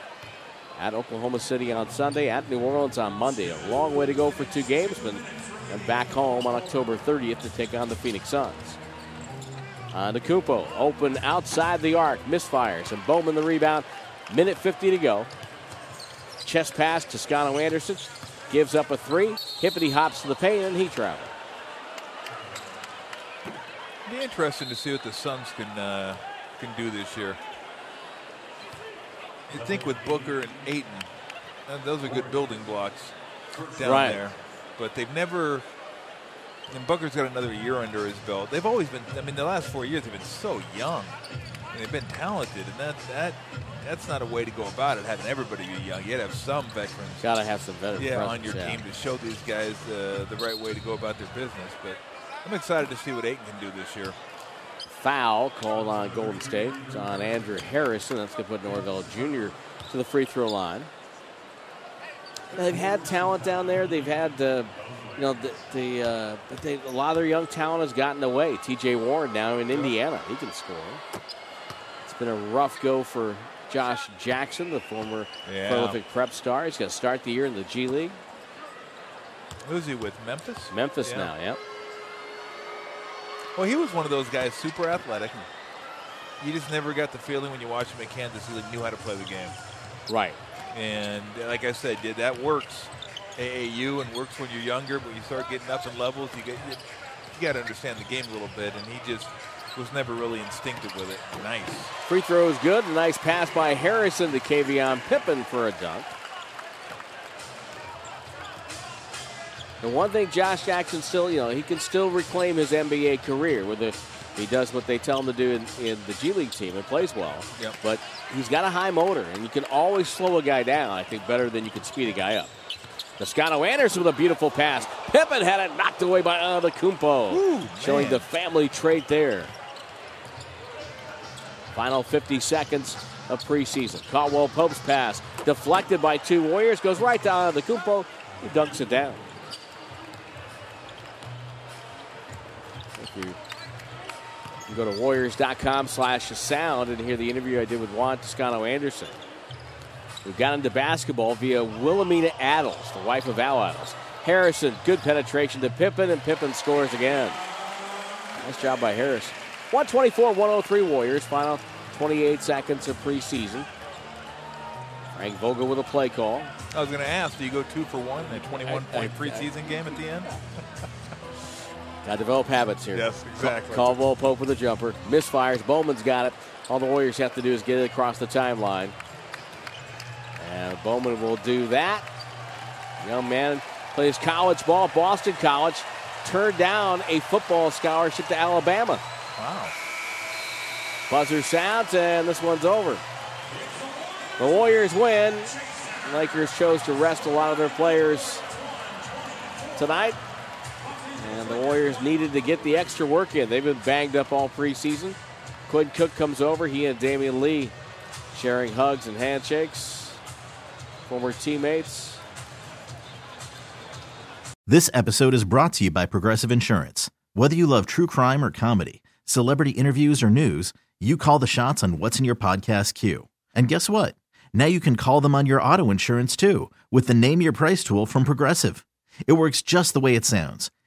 At Oklahoma City on Sunday, at New Orleans on Monday. A long way to go for two games, but back home on October 30th to take on the Phoenix Suns. Antetokounmpo open outside the arc, misfires, and Bowman the rebound. 1:50 to go. Chest pass, Toscano Anderson gives up a three. Hippity hops to the paint, and he travels. be interesting to see what the Suns can do this year. You think with Booker and Ayton, those are good building blocks down there, but they've never. And Booker's got another year under his belt. They've always been. I mean, the last 4 years they've been so young, and they've been talented, and that's not a way to go about it. Having everybody be young, you got to have some veterans. Got to have some veterans. Yeah, on your team to show these guys the right way to go about their business. But I'm excited to see what Ayton can do this year. Foul called on Golden State. It's on Andrew Harrison. That's going to put Norvell Jr. to the free throw line. Now, they've had talent down there. They've had. You know, a lot of their young talent has gotten away. T.J. Warren now in Indiana. He can score. It's been a rough go for Josh Jackson, the former prolific prep star. He's going to start the year in the G League. Who's he with? Memphis? Memphis now, yep. Well, he was one of those guys, super athletic. You just never got the feeling when you watched him at Kansas he knew how to play the game. Right. And like I said, that works. AAU and works when you're younger, but you start getting up in levels, you got to understand the game a little bit, and he just was never really instinctive with it. Nice. Free throw is good. A nice pass by Harrison to Kavion Pippen for a dunk. The one thing Josh Jackson still, you know, he can still reclaim his NBA career with it. He does what they tell him to do in the G League team and plays well. Yep. But he's got a high motor, and you can always slow a guy down, I think, better than you can speed a guy up. Toscano Anderson with a beautiful pass. Pippen had it knocked away by Antetokounmpo. Showing the family trait there. Final 50 seconds of preseason. Caldwell-Pope's pass deflected by two Warriors. Goes right to Antetokounmpo. He dunks it down. If you can go to warriors.com/sound and hear the interview I did with Juan Toscano Anderson. We got into basketball via Wilhelmina Addles, the wife of Al Addles. Harrison, good penetration to Pippen, and Pippen scores again. Nice job by Harris. 124-103 Warriors, final 28 seconds of preseason. Frank Vogel with a play call. I was going to ask, do you go 2 for 1 in a 21-point preseason game at the end? Got to develop habits here. Yes, exactly. Caldwell-Pope with a jumper. Misfires. Bowman's got it. All the Warriors have to do is get it across the timeline. And Bowman will do that. Young man plays college ball. Boston College turned down a football scholarship to Alabama. Wow. Buzzer sounds, and this one's over. The Warriors win. Lakers chose to rest a lot of their players tonight. And the Warriors needed to get the extra work in. They've been banged up all preseason. Quinn Cook comes over. He and Damian Lee sharing hugs and handshakes. Former teammates. This episode is brought to you by Progressive Insurance. Whether you love true crime or comedy, celebrity interviews or news, you call the shots on what's in your podcast queue. And guess what? Now you can call them on your auto insurance too with the Name Your Price tool from Progressive. It works just the way it sounds.